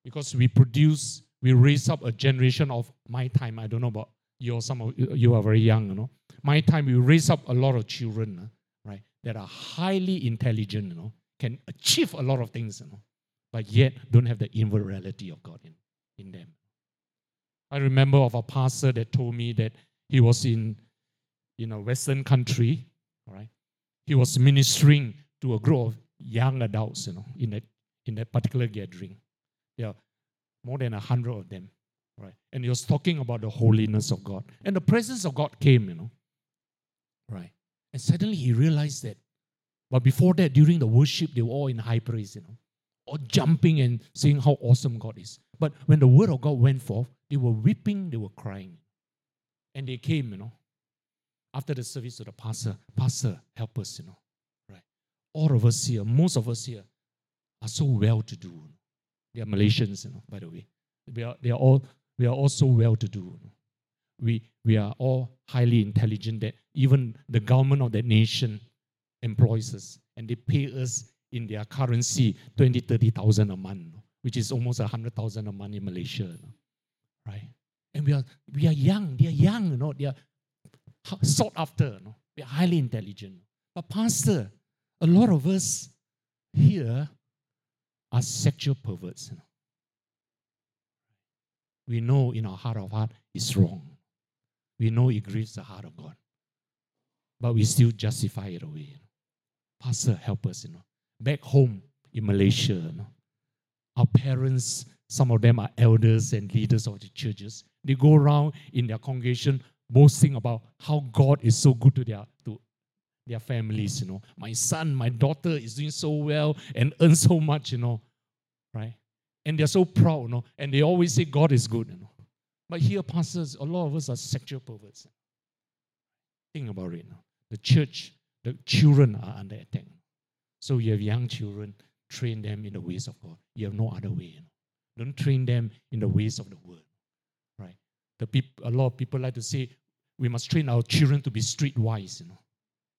Because we produce, we raise up a generation of my time. I don't know about you. Some of you are very young, you know. My time, we raise up a lot of children, uh, right? That are highly intelligent, you know, can achieve a lot of things, you know, but yet don't have the inward reality of God in, in them. I remember of a pastor that told me that he was in, in a Western country, right? He was ministering to a group of young adults, you know, in that in that particular gathering. Yeah, more than a hundred of them, right? And he was talking about the holiness of God. And the presence of God came, you know, right? And suddenly he realized that. But before that, during the worship, they were all in high praise, you know, all jumping and saying how awesome God is. But when the word of God went forth, they were weeping, they were crying. And they came, you know, after the service to the pastor, pastor, help us, you know, right? All of us here, most of us here are so well-to-do. They are Malaysians, you know, by the way. We are, they are all, we are all so well-to-do. You know. We, we are all highly intelligent that even the government of that nation employs us and they pay us in their currency twenty thousand, thirty thousand a month, you know, which is almost one hundred thousand a month in Malaysia, you know, right? And we are, we are young. They are young, you know. They are sought after, you know. We are highly intelligent. But pastor, a lot of us here are sexual perverts. You know. We know in our heart of heart it's wrong. We know it grieves the heart of God. But we still justify it away. You know. Pastor, help us. You know. Back home in Malaysia, you know, our parents, some of them are elders and leaders of the churches. They go around in their congregation boasting about how God is so good to their to their families, you know. My son, my daughter is doing so well and earns so much, you know, right? And they're so proud, you know, and they always say God is good, you know. But here, pastors, a lot of us are sexual perverts. Think about it, you know. The church, the children are under attack. So you have young children, train them in the ways of God. You have no other way, you know. Don't train them in the ways of the world, right? The peop- a lot of people like to say, we must train our children to be streetwise, you know.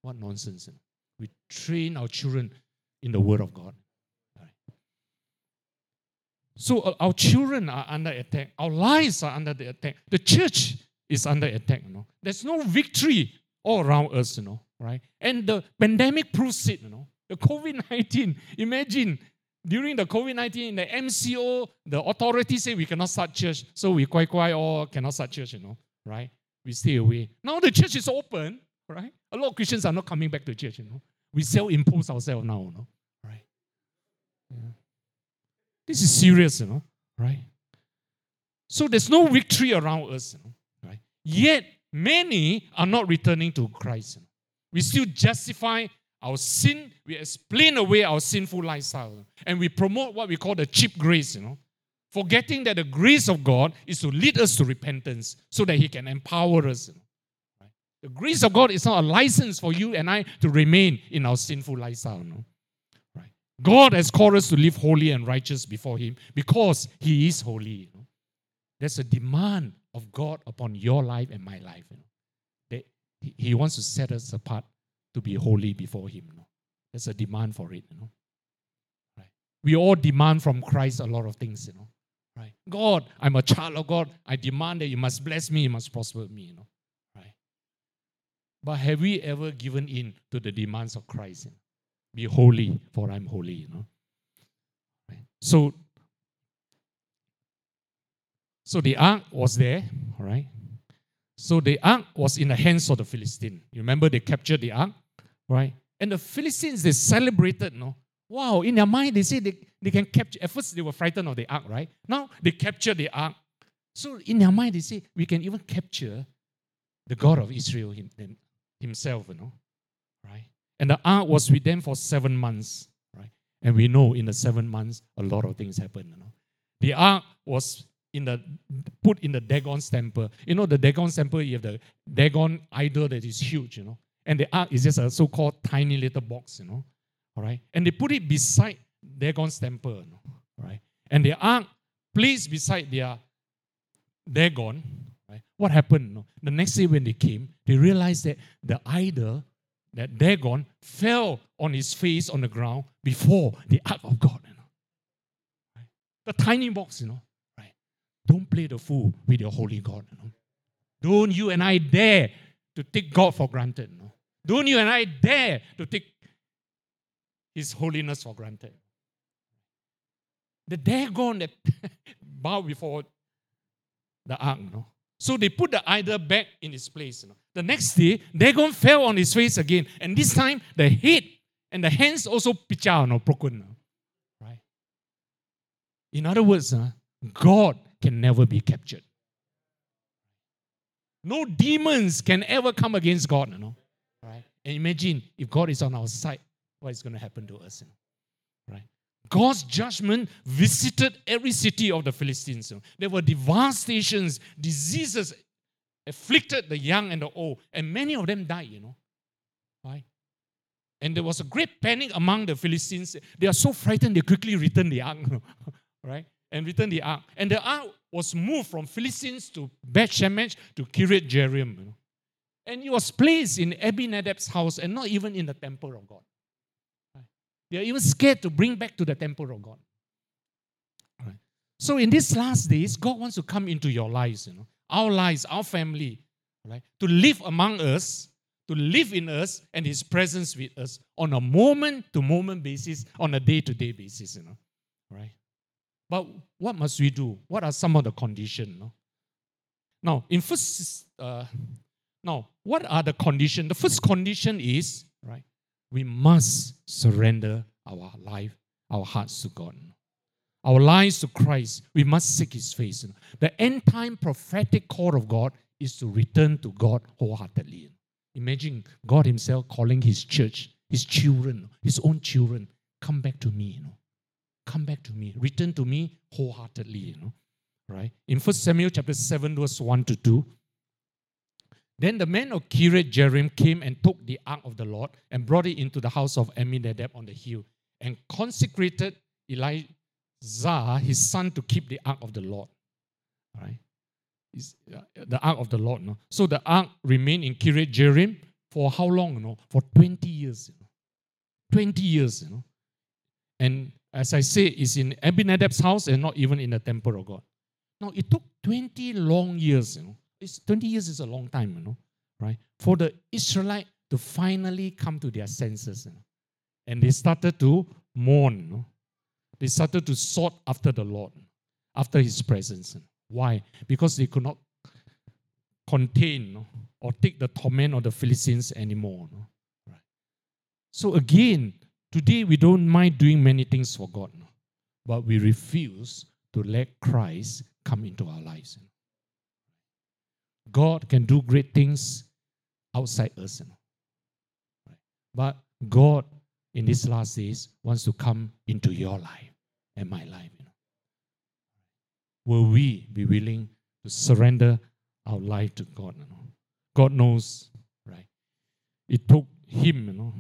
What nonsense. You know? We train our children in the Word of God. Right. So uh, our children are under attack. Our lives are under the attack. The church is under attack. You know? There's no victory all around us, you know, right? And the pandemic proves it, you know. The COVID nineteen, imagine during the COVID nineteen, the M C O, the authorities say we cannot start church, so we quite quite all cannot start church, you know, right? We stay away. Now the church is open. Right? A lot of Christians are not coming back to church, you know. We self-impose ourselves now, you know. Right? Yeah. This is serious, you know. Right? So there's no victory around us, you know. Right? Yet, many are not returning to Christ. You know? We still justify our sin. We explain away our sinful lifestyle. You know? And we promote what we call the cheap grace, you know. Forgetting that the grace of God is to lead us to repentance so that He can empower us, you know. The grace of God is not a license for you and I to remain in our sinful lifestyle. No? Right. God has called us to live holy and righteous before Him because He is holy. You know? There's a demand of God upon your life and my life. You know? That He wants to set us apart to be holy before Him. You know? There's a demand for it. You know? Right. We all demand from Christ a lot of things. You know? Right. God, I'm a child of God. I demand that You must bless me. You must prosper me. You know? But have we ever given in to the demands of Christ? You know? Be holy, for I'm holy, you know. Right. So, so the ark was there, all right? So the ark was in the hands of the Philistines. You remember they captured the ark, right? And the Philistines, they celebrated, no? Wow, in their mind, they say they, they can capture. At first, they were frightened of the ark, right? Now, they captured the ark. So in their mind, they say, we can even capture the God of Israel himself, you know, right? And the ark was with them for seven months, right? And we know in the seven months, a lot of things happened, you know. The ark was in the put in the Dagon's temple. You know, the Dagon's temple, you have the Dagon idol that is huge, you know. And the ark is just a so-called tiny little box, you know. All right. And they put it beside Dagon's temple, you know? All right. And the ark placed beside their Dagon. Right? What happened? You know? The next day when they came, they realized that the idol, that Dagon, fell on his face on the ground before the ark of God. You know? Right? The tiny box, you know. Right? Don't play the fool with your holy God. You know? Don't you and I dare to take God for granted. You know? Don't you and I dare to take His holiness for granted. The Dagon that bowed before the ark, you know. So they put the idol back in its place, you know. The next day, Dagon fell on his face again. And this time, the head and the hands also picha, you know, broken. You know. Right? In other words, uh, God can never be captured. No demons can ever come against God, you know. Right? And imagine if God is on our side, what is going to happen to us. You know, right? God's judgment visited every city of the Philistines. You know. There were devastations, diseases afflicted the young and the old, and many of them died, you know. Right? And there was a great panic among the Philistines. They are so frightened, they quickly returned the ark, you know, right? And returned the ark. And the ark was moved from Philistines to Beth Shemesh to Kirjath-jearim. You know. And it was placed in Abinadab's house and not even in the temple of God. They are even scared to bring back to the temple of God. Right. So in these last days, God wants to come into your lives, you know, our lives, our family, right, to live among us, to live in us, and His presence with us on a moment-to-moment basis, on a day-to-day basis, you know, right? But what must we do? What are some of the conditions? You know? Now, in first, uh, now what are the conditions? The first condition is, right? We must surrender our life, our hearts to God. Our lives to Christ. We must seek His face. The end-time prophetic call of God is to return to God wholeheartedly. Imagine God Himself calling His church, His children, His own children, come back to me. You know, come back to me. Return to me wholeheartedly. You know, right? In First Samuel chapter seven, verse one to two, then the men of Kirjath-jearim came and took the ark of the Lord and brought it into the house of Abinadab on the hill and consecrated Eleazar, his son, to keep the ark of the Lord. Right? The ark of the Lord. No? So the ark remained in Kirjath-jearim for how long? No? For twenty years. You know? twenty years. You know? And as I say, it's in Abinadab's house and not even in the temple of God. Now, it took twenty long years, you know. It's twenty years is a long time, you know, right? For the Israelite to finally come to their senses. You know, and they started to mourn. You know, they started to sought after the Lord, after His presence. You know. Why? Because they could not contain, you know, or take the torment of the Philistines anymore. You know, right? So again, today we don't mind doing many things for God, you know, but we refuse to let Christ come into our lives. You know. God can do great things outside us. You know. Right. But God, in these last days, wants to come into your life and my life. You know. Will we be willing to surrender our life to God? You know? God knows, right? It took Him, you know,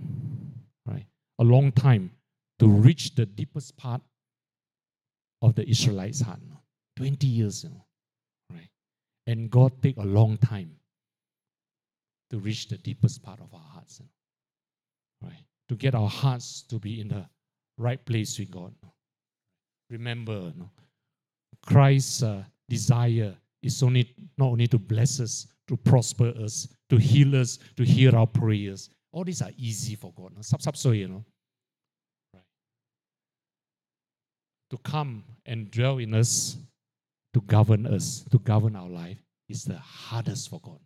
right, a long time to reach the deepest part of the Israelites' heart. You know? twenty years, you know. And God take a long time to reach the deepest part of our hearts. Right? To get our hearts to be in the right place with God. Remember, no? Christ's uh, desire is only not only to bless us, to prosper us, to heal us, to hear our prayers. All these are easy for God. No? Sub, sub, so, you know. Right? To come and dwell in us, to govern us, to govern our life, is the hardest for God.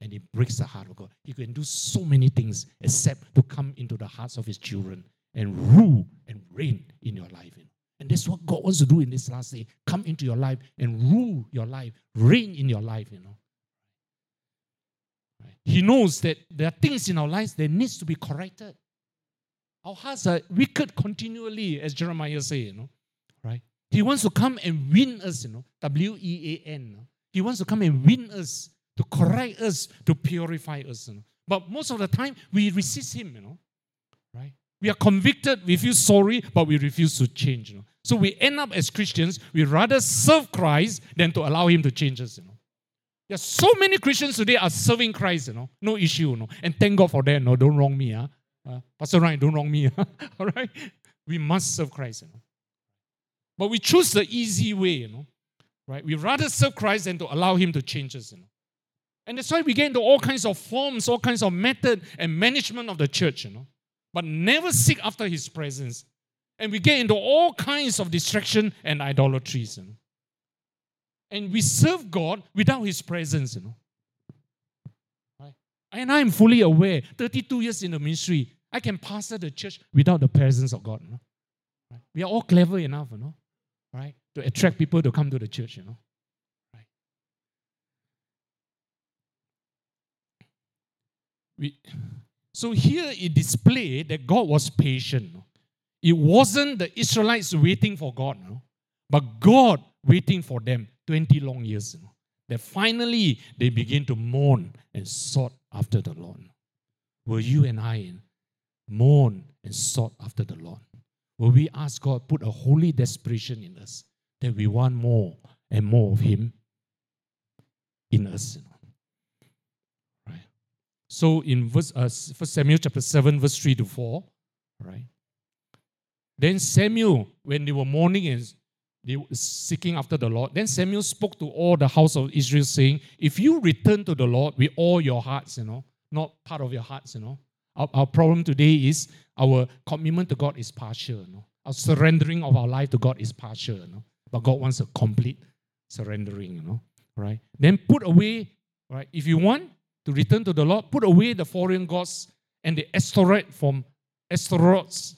And it breaks the heart of God. He can do so many things except to come into the hearts of his children and rule and reign in your life. And that's what God wants to do in this last day. Come into your life and rule your life, reign in your life, you know. Right? He knows that there are things in our lives that needs to be corrected. Our hearts are wicked continually, as Jeremiah said, you know. Right? He wants to come and win us, you know. W E A N. You know? He wants to come and win us, to correct us, to purify us. You know? But most of the time, we resist him, you know. Right? We are convicted, we feel sorry, but we refuse to change. You know? So we end up as Christians, we rather serve Christ than to allow him to change us. You know? There are so many Christians today are serving Christ, you know, no issue. You know? And thank God for that. No, don't wrong me. Huh? Uh, Pastor Ryan, don't wrong me. Huh? All right? We must serve Christ. You know? But we choose the easy way. You know? Right? We rather serve Christ than to allow him to change us. You know? And that's why we get into all kinds of forms, all kinds of method and management of the church, you know, but never seek after his presence. And we get into all kinds of distraction and idolatries. You know? And we serve God without his presence, you know. Right? And I'm fully aware, thirty-two years in the ministry, I can pastor the church without the presence of God. You know? Right? We are all clever enough, you know, right, to attract people to come to the church, you know. Right? We... So here it displayed that God was patient. It wasn't the Israelites waiting for God, no? But God waiting for them twenty long years. No? That finally they begin to mourn and sought after the Lord. Will you and I mourn and sought after the Lord? Will we ask God, put a holy desperation in us that we want more and more of him in us? You know? So in verse, uh, First Samuel chapter seven, verse three to four, right? Then Samuel, when they were mourning and they were seeking after the Lord, then Samuel spoke to all the house of Israel, saying, if you return to the Lord with all your hearts, you know, not part of your hearts, you know. Our, our problem today is our commitment to God is partial, you know. Our surrendering of our life to God is partial, you know. But God wants a complete surrendering, you know, right? Then put away, right? If you want to return to the Lord, put away the foreign gods and the Ashtaroth from Ashtaroths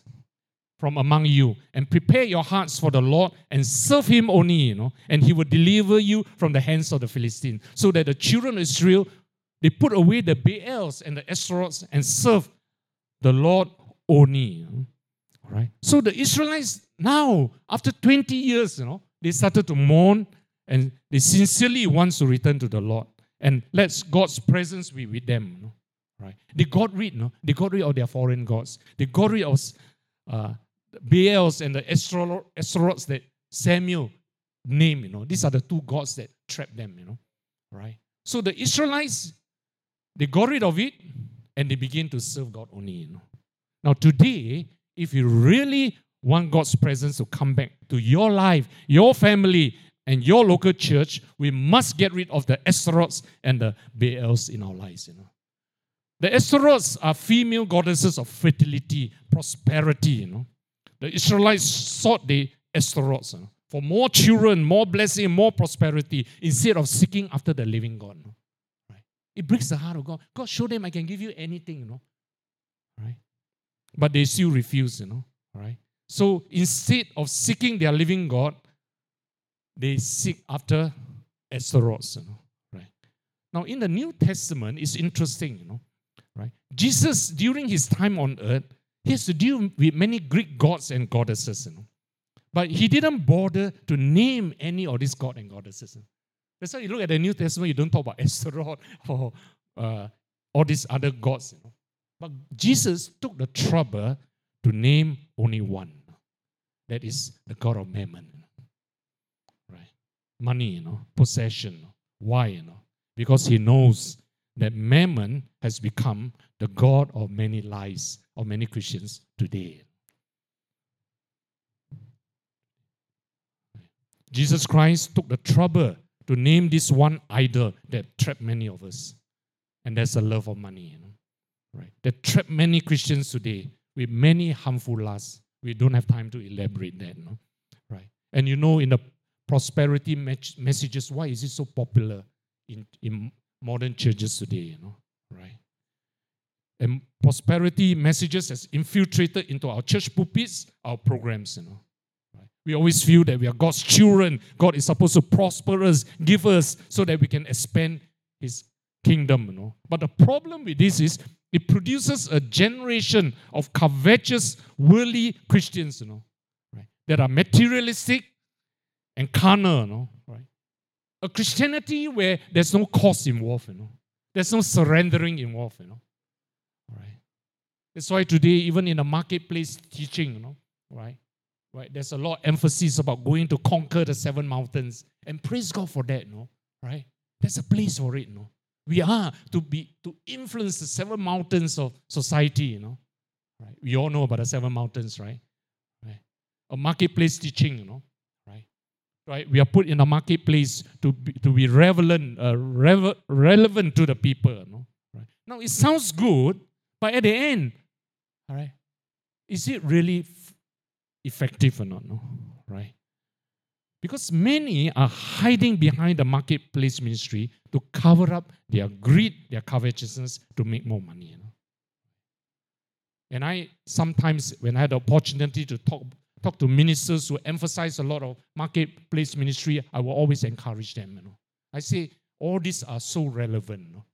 from among you, and prepare your hearts for the Lord and serve him only, you know, and he will deliver you from the hands of the Philistines. So that the children of Israel, they put away the Baals and the Ashtaroths and serve the Lord only. You know? Right? So the Israelites now, after twenty years, you know, they started to mourn and they sincerely want to return to the Lord. And let God's presence be with them. You know? Right? They got rid, you know? They got rid of their foreign gods. They got rid of uh, Baals and the Ashtaroths that Samuel named. You know? These are the two gods that trapped them. You know? Right? So the Israelites, they got rid of it and they begin to serve God only. You know? Now today, if you really want God's presence to come back to your life, your family, and your local church, we must get rid of the Ashtaroths and the Baals in our lives. You know, the Ashtaroths are female goddesses of fertility, prosperity. You know, the Israelites sought the Ashtaroths, you know, for more children, more blessing, more prosperity, instead of seeking after the living God. You know? Right? It breaks the heart of God. God, show them I can give you anything. You know, right? But they still refuse. You know, right? So instead of seeking their living God, they seek after Ashtaroth, you know, right? Now, in the New Testament, it's interesting, you know, right? Jesus, during his time on earth, he has to deal with many Greek gods and goddesses, you know. But he didn't bother to name any of these gods and goddesses. You know? That's why you look at the New Testament, you don't talk about Ashtaroth or uh, all these other gods, you know. But Jesus took the trouble to name only one. You know? That is the god of Mammon. You know? Money, you know, possession. Why, you know? Because he knows that Mammon has become the god of many lies, of many Christians today. Jesus Christ took the trouble to name this one idol that trapped many of us. And that's the love of money, you know, right? That trapped many Christians today with many harmful lusts. We don't have time to elaborate that, you know, right? And you know, in the prosperity messages, why is it so popular in, in modern churches today, you know, right? And prosperity messages has infiltrated into our church pulpits, our programs, you know. Right? We always feel that we are God's children. God is supposed to prosper us, give us, so that we can expand His kingdom, you know. But the problem with this is it produces a generation of covetous, worldly Christians, you know, right? That are materialistic and carnal, you know, right? A Christianity where there's no cost involved, you know. There's no surrendering involved, you know. Right. That's why today, even in the marketplace teaching, you know, right, right, there's a lot of emphasis about going to conquer the seven mountains, and praise God for that, you know, right? There's a place for it, you know. We are to be to influence the seven mountains of society, you know, right? We all know about the seven mountains, right? Right. A marketplace teaching, you know, right? Right. We are put in a marketplace to be, to be relevant, uh, rev- relevant to the people, you know. Right. Now it sounds good. But at the end, all right, is it really f- effective or not? No, right? Because many are hiding behind the marketplace ministry to cover up their greed, their covetousness to make more money. You know? And I sometimes, when I had the opportunity to talk talk to ministers who emphasize a lot of marketplace ministry, I will always encourage them. You know, I say all these are so relevant, you know?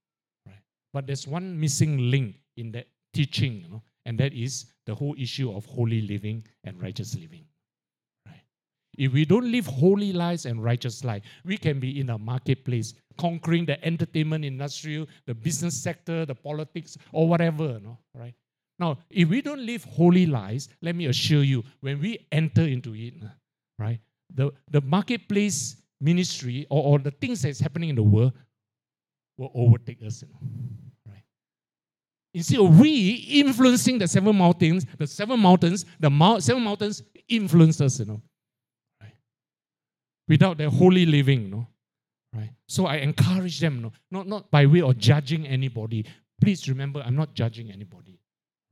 Right? But there's one missing link in that teaching, you know, and that is the whole issue of holy living and righteous living. Right? If we don't live holy lives and righteous lives, we can be in a marketplace, conquering the entertainment industry, the business sector, the politics, or whatever, you know, right? Now, if we don't live holy lives, let me assure you, when we enter into it, right, the, the marketplace ministry or, or the things that's happening in the world will overtake us, you know. Instead of we influencing the seven mountains, the seven mountains, the mount, seven mountains influence us, you know. Right? Without their holy living, you know. Right? So I encourage them, you know, not, not by way of judging anybody. Please remember, I'm not judging anybody.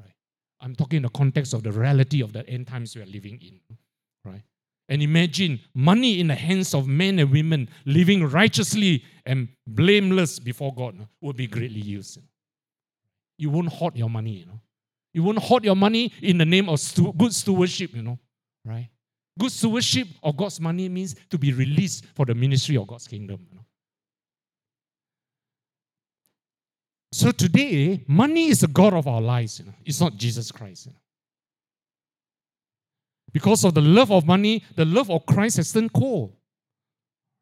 Right? I'm talking in the context of the reality of the end times we are living in. Right? And imagine money in the hands of men and women living righteously and blameless before God, you know, would be greatly used. You know? You won't hoard your money, you know. You won't hoard your money in the name of stu- good stewardship, you know, right? Good stewardship of God's money means to be released for the ministry of God's kingdom, you know. So today, money is the God of our lives, you know. It's not Jesus Christ, you know. Because of the love of money, the love of Christ has turned cold,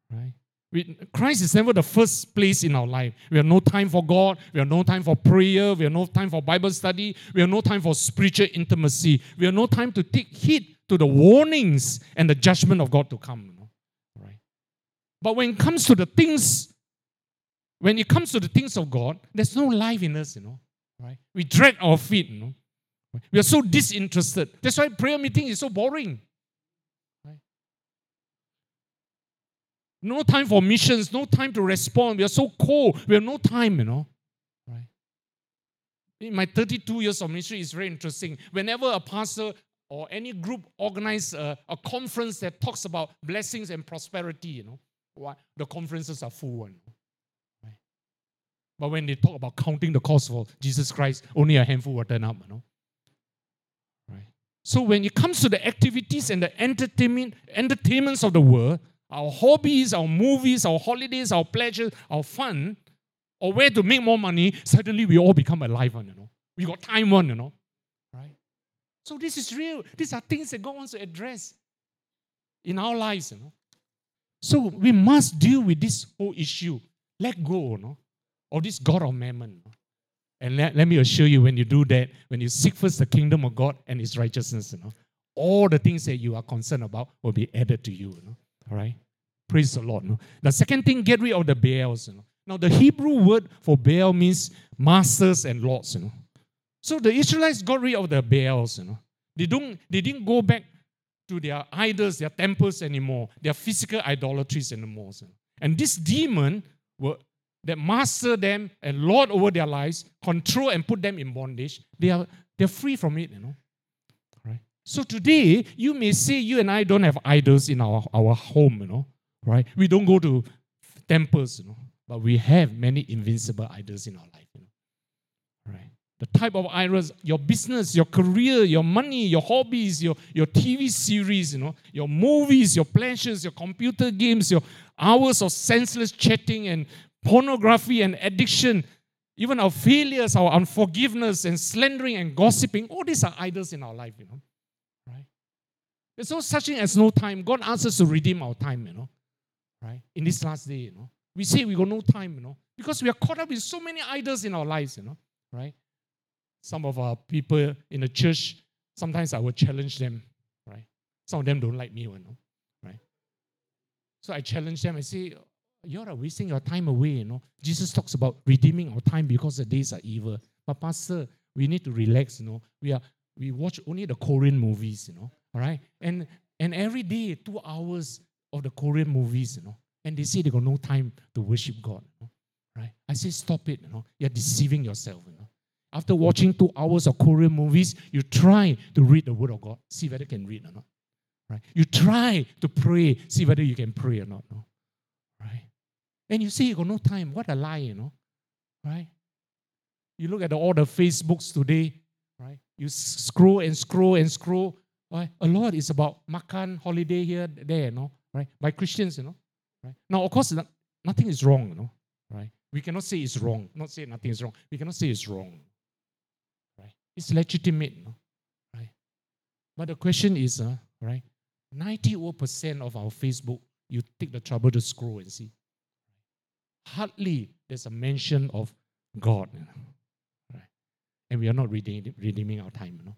right? We, Christ is never the first place in our life. We have no time for God. We have no time for prayer. We have no time for Bible study. We have no time for spiritual intimacy. We have no time to take heed to the warnings and the judgment of God to come. You know? Right? But when it comes to the things, when it comes to the things of God, there's no life in us, you know. Right? We drag our feet, you know. We are so disinterested. That's why prayer meeting is so boring. No time for missions, no time to respond. We are so cold. We have no time, you know. Right? In my thirty-two years of ministry, it's very interesting. Whenever a pastor or any group organizes a, a conference that talks about blessings and prosperity, you know, why the conferences are full. You know? Right? But when they talk about counting the cost for Jesus Christ, only a handful will turn up, you know. Right? So when it comes to the activities and the entertainment, entertainments of the world, our hobbies, our movies, our holidays, our pleasures, our fun, or where to make more money, suddenly we all become alive on, you know. We got time on, you know. Right? So this is real. These are things that God wants to address in our lives, you know. So we must deal with this whole issue. Let go, you know, of this God of Mammon. You know? And let, let me assure you, when you do that, when you seek first the kingdom of God and His righteousness, you know, all the things that you are concerned about will be added to you, you know. All right? Praise the Lord. No? The second thing, get rid of the Baals. You know? Now, the Hebrew word for Baal means masters and lords. You know? So the Israelites got rid of the Baals. You know? They don't. They didn't go back to their idols, their temples anymore, their physical idolatries anymore. You know? And this demon were, that mastered them and lord over their lives, control and put them in bondage, they are they're free from it. You know? So today, you may say you and I don't have idols in our, our home, you know, right? We don't go to temples, you know, But we have many invincible idols in our life. You know? Right? The type of idols, your business, your career, your money, your hobbies, your, your T V series, you know, your movies, your pleasures, your computer games, your hours of senseless chatting and pornography and addiction, even our failures, our unforgiveness and slandering and gossiping, all these are idols in our life, you know. Right? There's no such thing as no time. God asks us to redeem our time, you know. Right? In this last day, you know. We say we got no time, you know, because we are caught up with so many idols in our lives, you know, right? Some of our people in the church, sometimes I will challenge them, right? Some of them don't like me, you know, right? So I challenge them. I say, you're wasting your time away, you know. Jesus talks about redeeming our time because the days are evil. But pastor, we need to relax, you know. We are we watch only the Korean movies, you know, all right? And, and every day, two hours of the Korean movies, you know. And they say they got no time to worship God. You know, right? I say, stop it. You know, you're deceiving yourself. You know, after watching two hours of Korean movies, you try to read the Word of God, see whether you can read or not. Right? You try to pray, see whether you can pray or not. No? Right? And you say you got no time. What a lie, you know? Right? You look at the, all the Facebooks today. Right? You scroll and scroll and scroll. Right? A lot is about makan, holiday here, there. You know? Right? By Christians, you know. Right? Now, of course, nothing is wrong, you know. Right? We cannot say it's wrong. Not say nothing is wrong. We cannot say it's wrong. Right? It's legitimate, you know. Right? But the question is, uh, right? ninety-one percent of our Facebook, you take the trouble to scroll and see. Hardly there's a mention of God, you know. Right? And we are not redeeming, redeeming our time, you know.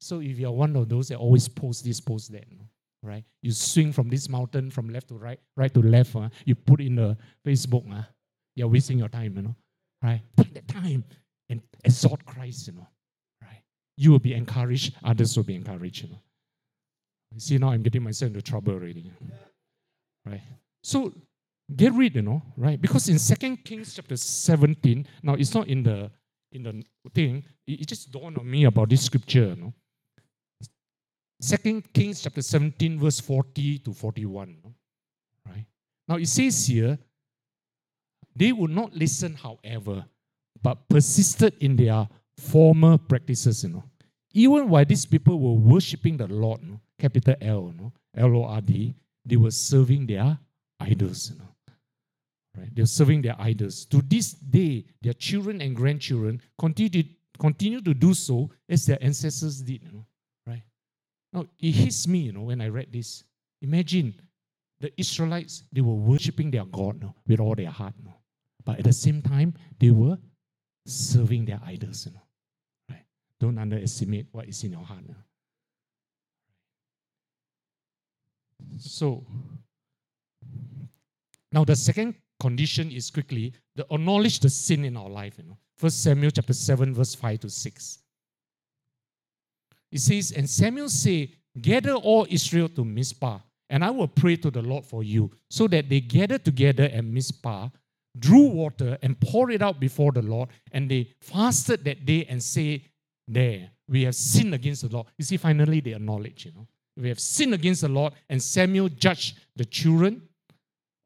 So if you are one of those that always post this, post that, you know. Right? You swing from this mountain from left to right, right to left. Uh, you put in the Facebook. Uh, you're wasting your time, you know. Right? Take the time and exalt Christ, you know. Right? You will be encouraged. Others will be encouraged, you know. You see, now I'm getting myself into trouble already. You know? Right? So, get rid, you know. Right? Because in Second Kings chapter seventeen, now it's not in the in the thing. It, it just dawned on me about this scripture, you know. Second Kings chapter seventeen, verse forty to forty-one. Right? Now it says here, they would not listen, however, but persisted in their former practices, you know. Even while these people were worshipping the Lord, you know, capital L, you know, L O R D, they were serving their idols, you know. Right? They were serving their idols. To this day, their children and grandchildren continue to, continue to do so as their ancestors did, you know. Now, it hits me, you know, when I read this. Imagine the Israelites, they were worshipping their God, you know, with all their heart. You know. But at the same time, they were serving their idols, you know. Right? Don't underestimate what is in your heart. You know. So, now the second condition is quickly to acknowledge the sin in our life, you know. First Samuel chapter seven, verse five to six. It says, and Samuel said, gather all Israel to Mizpah, and I will pray to the Lord for you, so that they gathered together at Mizpah, drew water, and poured it out before the Lord, and they fasted that day and said, there, we have sinned against the Lord. You see, finally they acknowledge, you know, we have sinned against the Lord, and Samuel judged the children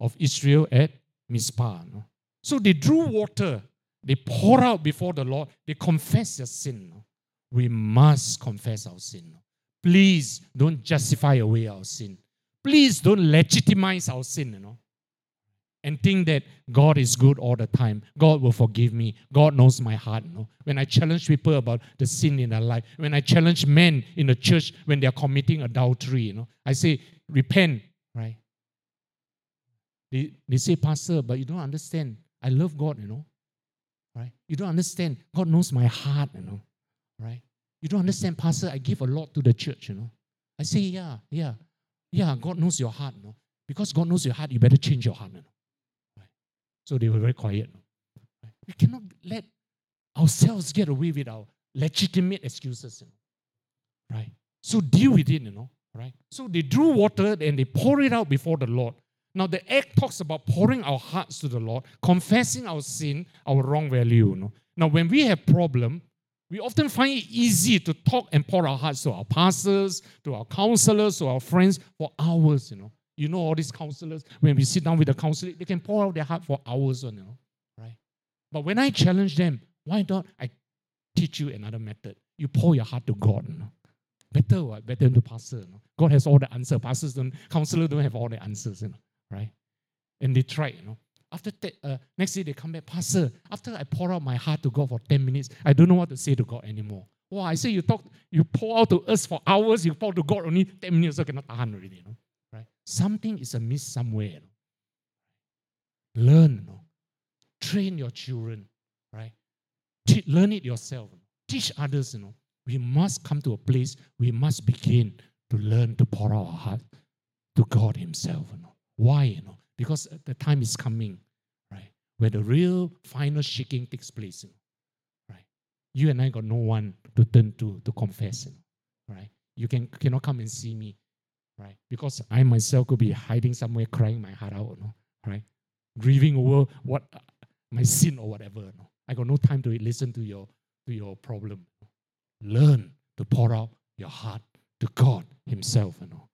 of Israel at Mizpah. You know? So they drew water, they poured out before the Lord, they confessed their sin. You know? We must confess our sin. Please don't justify away our sin. Please don't legitimize our sin, you know. And think that God is good all the time. God will forgive me. God knows my heart, you know. When I challenge people about the sin in their life, when I challenge men in the church when they are committing adultery, you know, I say, repent, right? They, they say, pastor, but you don't understand. I love God, you know. Right? You don't understand. God knows my heart, you know. Right? You don't understand, pastor, I give a lot to the church, you know. I say, yeah, yeah, yeah, God knows your heart, you know. Because God knows your heart, you better change your heart, you know. Right? So they were very quiet. You know? Right? We cannot let ourselves get away with our legitimate excuses, you know. Right? So deal with it, you know. Right? So they drew water and they poured it out before the Lord. Now the act talks about pouring our hearts to the Lord, confessing our sin, our wrong value, you know. Now when we have problem, we often find it easy to talk and pour our hearts to our pastors, to our counselors, to our friends for hours, you know. You know all these counselors, when we sit down with the counselor, they can pour out their heart for hours on, you know, right? But when I challenge them, why not I teach you another method? You pour your heart to God, you know? Better what? Better than to pastor, you know? God has all the answers. Pastors don't, counselors don't have all the answers, you know, right? And they try, you know. After te- uh, next day they come back, Pastor, after I pour out my heart to God for ten minutes, I don't know what to say to God anymore. Wow, I say you talk, you pour out to us for hours, you pour to God only ten minutes, I cannot tahan already, you know. Right? Something is amiss somewhere. You know? Learn, you know? Train your children, right? Te- learn it yourself. You know? Teach others, you know. We must come to a place, we must begin to learn to pour out our heart to God himself, you know. Why, you know? Because the time is coming, right, where the real final shaking takes place, you know, right? You and I got no one to turn to to confess, you know, right? You can cannot come and see me, right? Because I myself could be hiding somewhere, crying my heart out, you know, right? Grieving over what uh, my sin or whatever, you know. I got no time to listen to your to your problem. You know. Learn to pour out your heart to God himself, you know,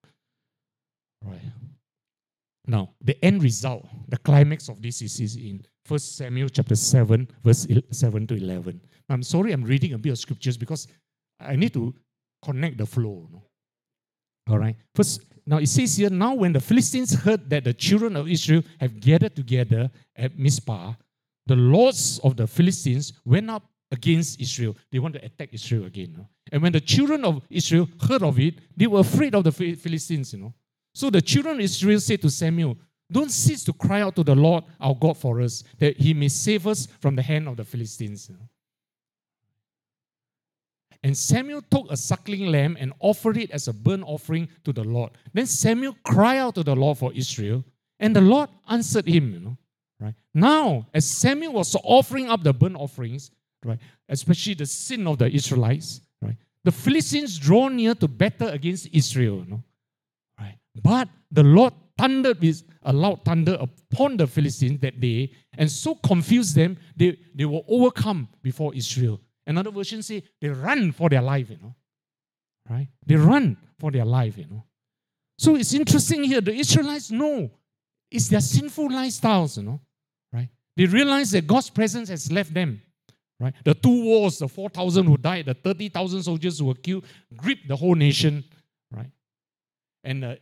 right? Now, the end result, the climax of this is, is in First Samuel chapter seven, verse seven to eleven. I'm sorry I'm reading a bit of scriptures because I need to connect the flow. No? All right. First, now it says here, now when the Philistines heard that the children of Israel have gathered together at Mizpah, the lords of the Philistines went up against Israel. They want to attack Israel again. No? And when the children of Israel heard of it, they were afraid of the Philistines, you know. So the children of Israel said to Samuel, don't cease to cry out to the Lord our God for us, that he may save us from the hand of the Philistines. And Samuel took a suckling lamb and offered it as a burnt offering to the Lord. Then Samuel cried out to the Lord for Israel, and the Lord answered him. You know, right? Now, as Samuel was offering up the burnt offerings, right, especially the sin of the Israelites, right, the Philistines draw near to battle against Israel. You know? But the Lord thundered with a loud thunder upon the Philistines that day, and so confused them, they, they were overcome before Israel. Another version says they run for their life, you know. Right? They run for their life, you know. So it's interesting here, the Israelites know it's their sinful lifestyles, you know. Right? They realize that God's presence has left them. Right? The two wars, the four thousand who died, the thirty thousand soldiers who were killed, gripped the whole nation, right? And uh,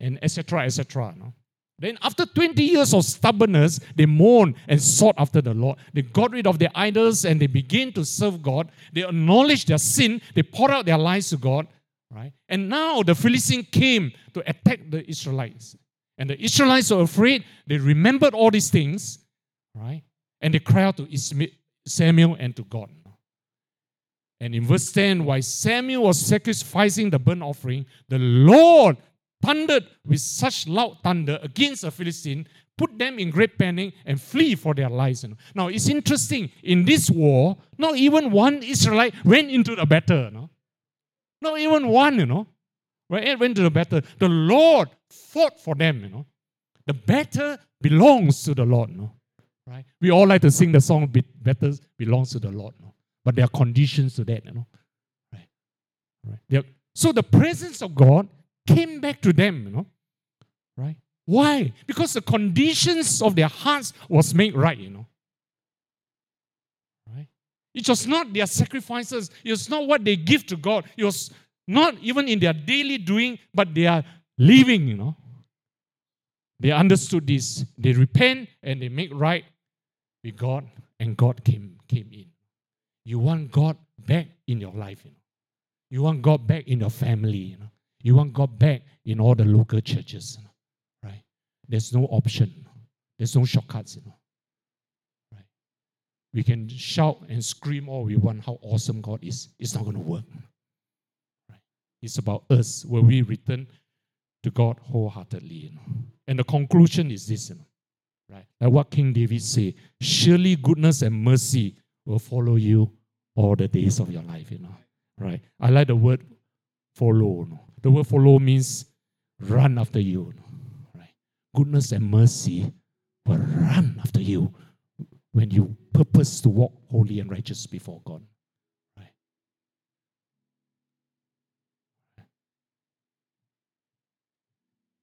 and et cetera, et cetera. No? Then after twenty years of stubbornness, they mourned and sought after the Lord. They got rid of their idols and they began to serve God. They acknowledged their sin. They poured out their lives to God. Right? And now the Philistines came to attack the Israelites. And the Israelites were afraid. They remembered all these things. Right? And they cried out to Ismail, Samuel and to God. And in verse ten, while Samuel was sacrificing the burnt offering, the Lord thundered with such loud thunder against the Philistines, put them in great panic and flee for their lives. You know. Now, it's interesting, in this war, not even one Israelite went into the battle. You know. Not even one, you know. When it went to the battle, the Lord fought for them, you know. The battle belongs to the Lord, you know. Right? We all like to sing the song, battle belongs to the Lord, you know. But there are conditions to that, you know. Right. Right. There, so the presence of God came back to them, you know, right? Why? Because the conditions of their hearts was made right, you know, right? It was not their sacrifices. It was not what they give to God. It was not even in their daily doing, but they are living, you know. They understood this. They repent and they make right with God, and God came, came in. You want God back in your life, you know. You want God back in your family, you know. You want God back in all the local churches, you know, right? There's no option. There's no shortcuts, you know. Right? We can shout and scream all we want how awesome God is. It's not going to work. Right? It's about us. Will we return to God wholeheartedly, you know? And the conclusion is this, you know, right? Like what King David said, surely goodness and mercy will follow you all the days of your life, you know, right? I like the word follow, you know. The word follow means run after you. Right? Goodness and mercy will run after you when you purpose to walk holy and righteous before God. Right?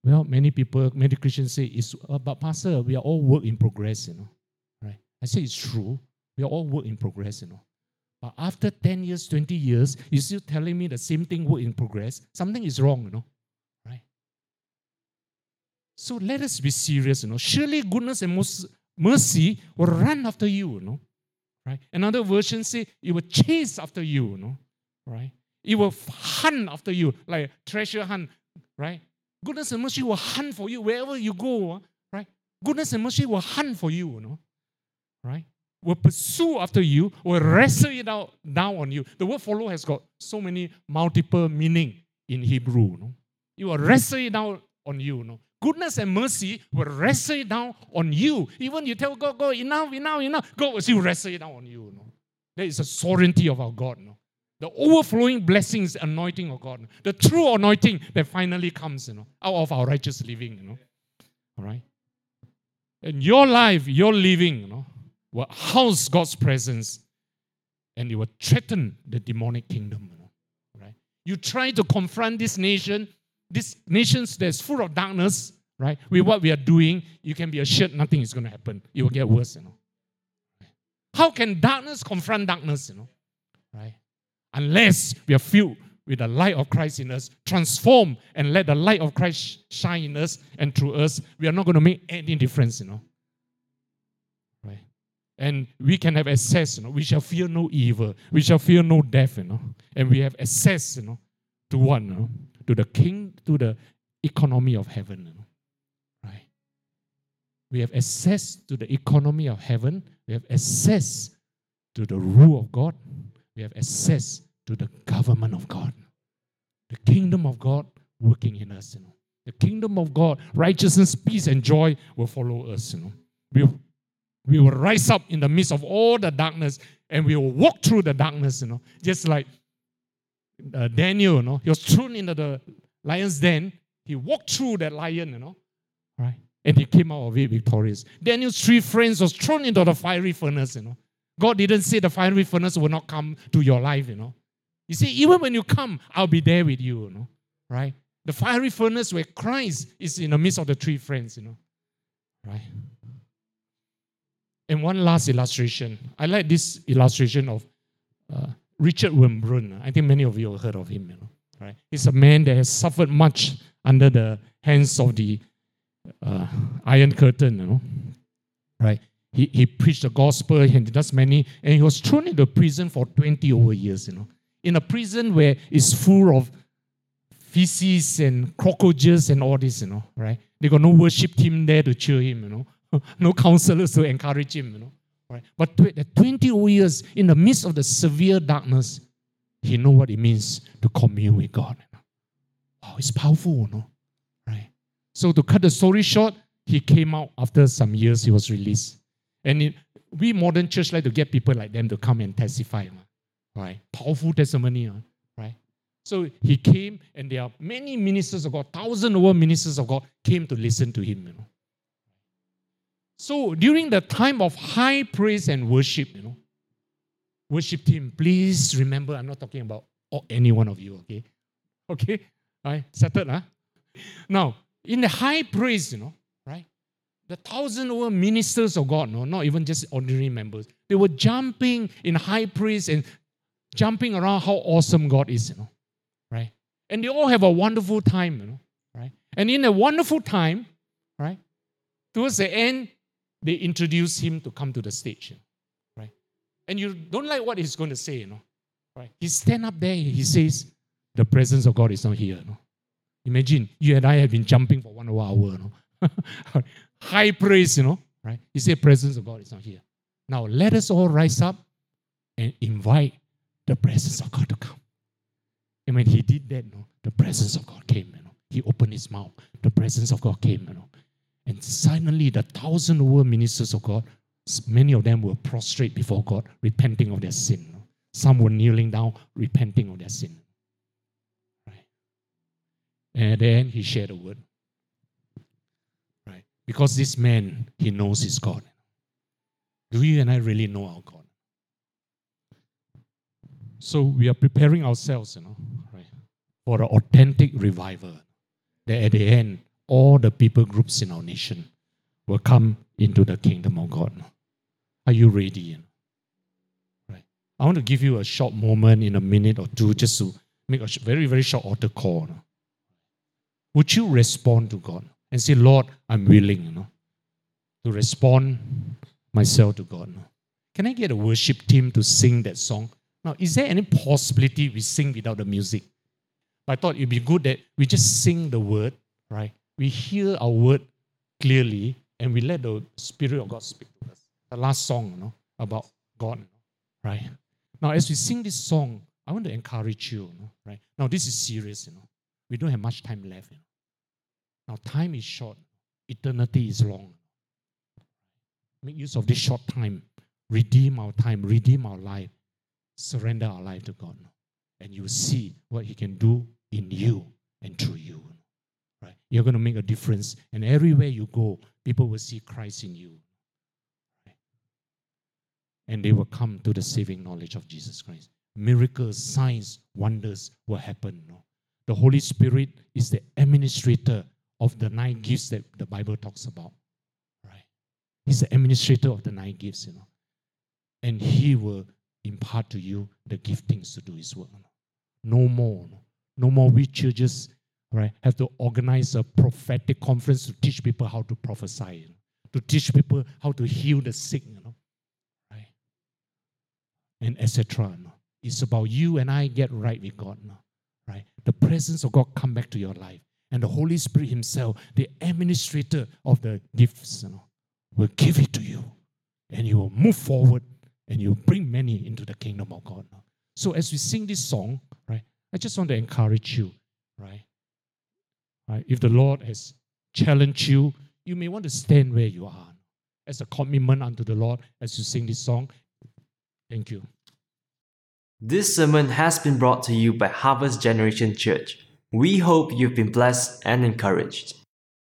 Well, many people, many Christians say, it's, uh, but Pastor, we are all work in progress, you know. Right? I say it's true. We are all work in progress, you know. But after ten years, twenty years, you're still telling me the same thing, work in progress. Something is wrong, you know. Right? So let us be serious, you know. Surely goodness and mercy will run after you, you know. Right? Another version say it will chase after you, you know. Right? It will hunt after you, like treasure hunt, right? Goodness and mercy will hunt for you wherever you go, right? Goodness and mercy will hunt for you, you know, right? Will pursue after you, will wrestle it out down on you. The word follow has got so many multiple meaning in Hebrew, you know. It will wrestle it down on you, you know. Goodness and mercy will wrestle it down on you. Even you tell God, God, enough, enough, enough, God will still wrestle it down on you, you know. That is the sovereignty of our God, you know. The overflowing blessings, anointing of God. The true anointing that finally comes, you know, out of our righteous living, you know. All right? And your life, your living, you know, will house God's presence and it will threaten the demonic kingdom, you know. All right? You try to confront this nation, this nations that's full of darkness, right? With what we are doing, you can be assured nothing is going to happen. It will get worse, you know. How can darkness confront darkness, you know? Right? Unless we are filled with the light of Christ in us, transform and let the light of Christ shine in us and through us, we are not going to make any difference, you know. Right? And we can have access, you know. We shall fear no evil. We shall fear no death, you know. And we have access, you know, to one, you know, to the king, to the economy of heaven, you know. Right? We have access to the economy of heaven. We have access to the rule of God. We have access to the government of God. The kingdom of God working in us, you know. The kingdom of God, righteousness, peace, and joy will follow us, you know. We, we will rise up in the midst of all the darkness and we will walk through the darkness, you know. Just like uh, Daniel, you know. He was thrown into the lion's den. He walked through that lion, you know. Right? And he came out of it victorious. Daniel's three friends was thrown into the fiery furnace, you know. God didn't say the fiery furnace will not come to your life, you know. He said, even when you come, I'll be there with you, you know, right? The fiery furnace where Christ is in the midst of the three friends, you know, right? And one last illustration. I like this illustration of uh, Richard Wurmbrand. I think many of you have heard of him, you know, right? He's a man that has suffered much under the hands of the uh, Iron Curtain, you know, right? He he preached the gospel, he does many, and he was thrown into prison for twenty over years, you know. In a prison where it's full of feces and cockroaches and all this, you know, right? They got no worship team there to cheer him, you know. No counselors to encourage him, you know. Right? But twenty over years, in the midst of the severe darkness, he know what it means to commune with God. You know? Oh, it's powerful, you know. Right? So to cut the story short, he came out after some years, he was released. And it, we modern church like to get people like them to come and testify, right? Powerful testimony, right? So he came, and there are many ministers of God, thousand over ministers of God came to listen to him, you know. So during the time of high praise and worship, you know, worship team, please remember, I'm not talking about any one of you, okay? Okay, all right, settled, huh? Now, in the high praise, you know, the thousand over ministers of God, no, not even just ordinary members, they were jumping in high praise and jumping around how awesome God is, you know, right? And they all have a wonderful time, you know, right? And in a wonderful time, right, towards the end, they introduce him to come to the stage, you know, right? And you don't like what he's going to say, you know, right? He stand up there, he says, the presence of God is not here, you know. Imagine, you and I have been jumping for one hour, you know. High praise, you know, right? He said, presence of God is not here. Now, let us all rise up and invite the presence of God to come. And when he did that, you know, the presence of God came, you know. He opened his mouth. The presence of God came, you know. And suddenly, the thousand over ministers of God, many of them were prostrate before God, repenting of their sin. You know. Some were kneeling down, repenting of their sin. Right? And then he shared a word. Because this man, he knows his God. Do you and I really know our God? So we are preparing ourselves, you know, right, for an authentic revival that at the end all the people groups in our nation will come into the kingdom of God. Are you ready? Right. I want to give you a short moment in a minute or two just to make a very, very short altar call. Would you respond to God and say, Lord, I'm willing, you know, to respond myself to God. Can I get a worship team to sing that song? Now, is there any possibility we sing without the music? But I thought it would be good that we just sing the word, right? We hear our word clearly and we let the Spirit of God speak to us. The last song, you know, about God, you know, right? Now, as we sing this song, I want to encourage you, you know, right? Now, this is serious, you know. We don't have much time left. You know. Now, time is short. Eternity is long. Make use of this short time. Redeem our time. Redeem our life. Surrender our life to God. And you see what He can do in you and through you. Right? You're going to make a difference. And everywhere you go, people will see Christ in you. Right? And they will come to the saving knowledge of Jesus Christ. Miracles, signs, wonders will happen. No? The Holy Spirit is the administrator of the nine gifts that the Bible talks about. Right? He's the administrator of the nine gifts, you know. And He will impart to you the giftings to do His work. No more. No more we churches, right, have to organize a prophetic conference to teach people how to prophesy, you know, to teach people how to heal the sick, you know, right? And et cetera. You know. It's about you and I get right with God. You know, right? The presence of God come back to your life. And the Holy Spirit Himself, the administrator of the gifts, you know, will give it to you. And you will move forward and you bring many into the kingdom of God. So as we sing this song, right, I just want to encourage you, right? Right? If the Lord has challenged you, you may want to stand where you are as a commitment unto the Lord as you sing this song. Thank you. This sermon has been brought to you by Harvest Generation Church. We hope you've been blessed and encouraged.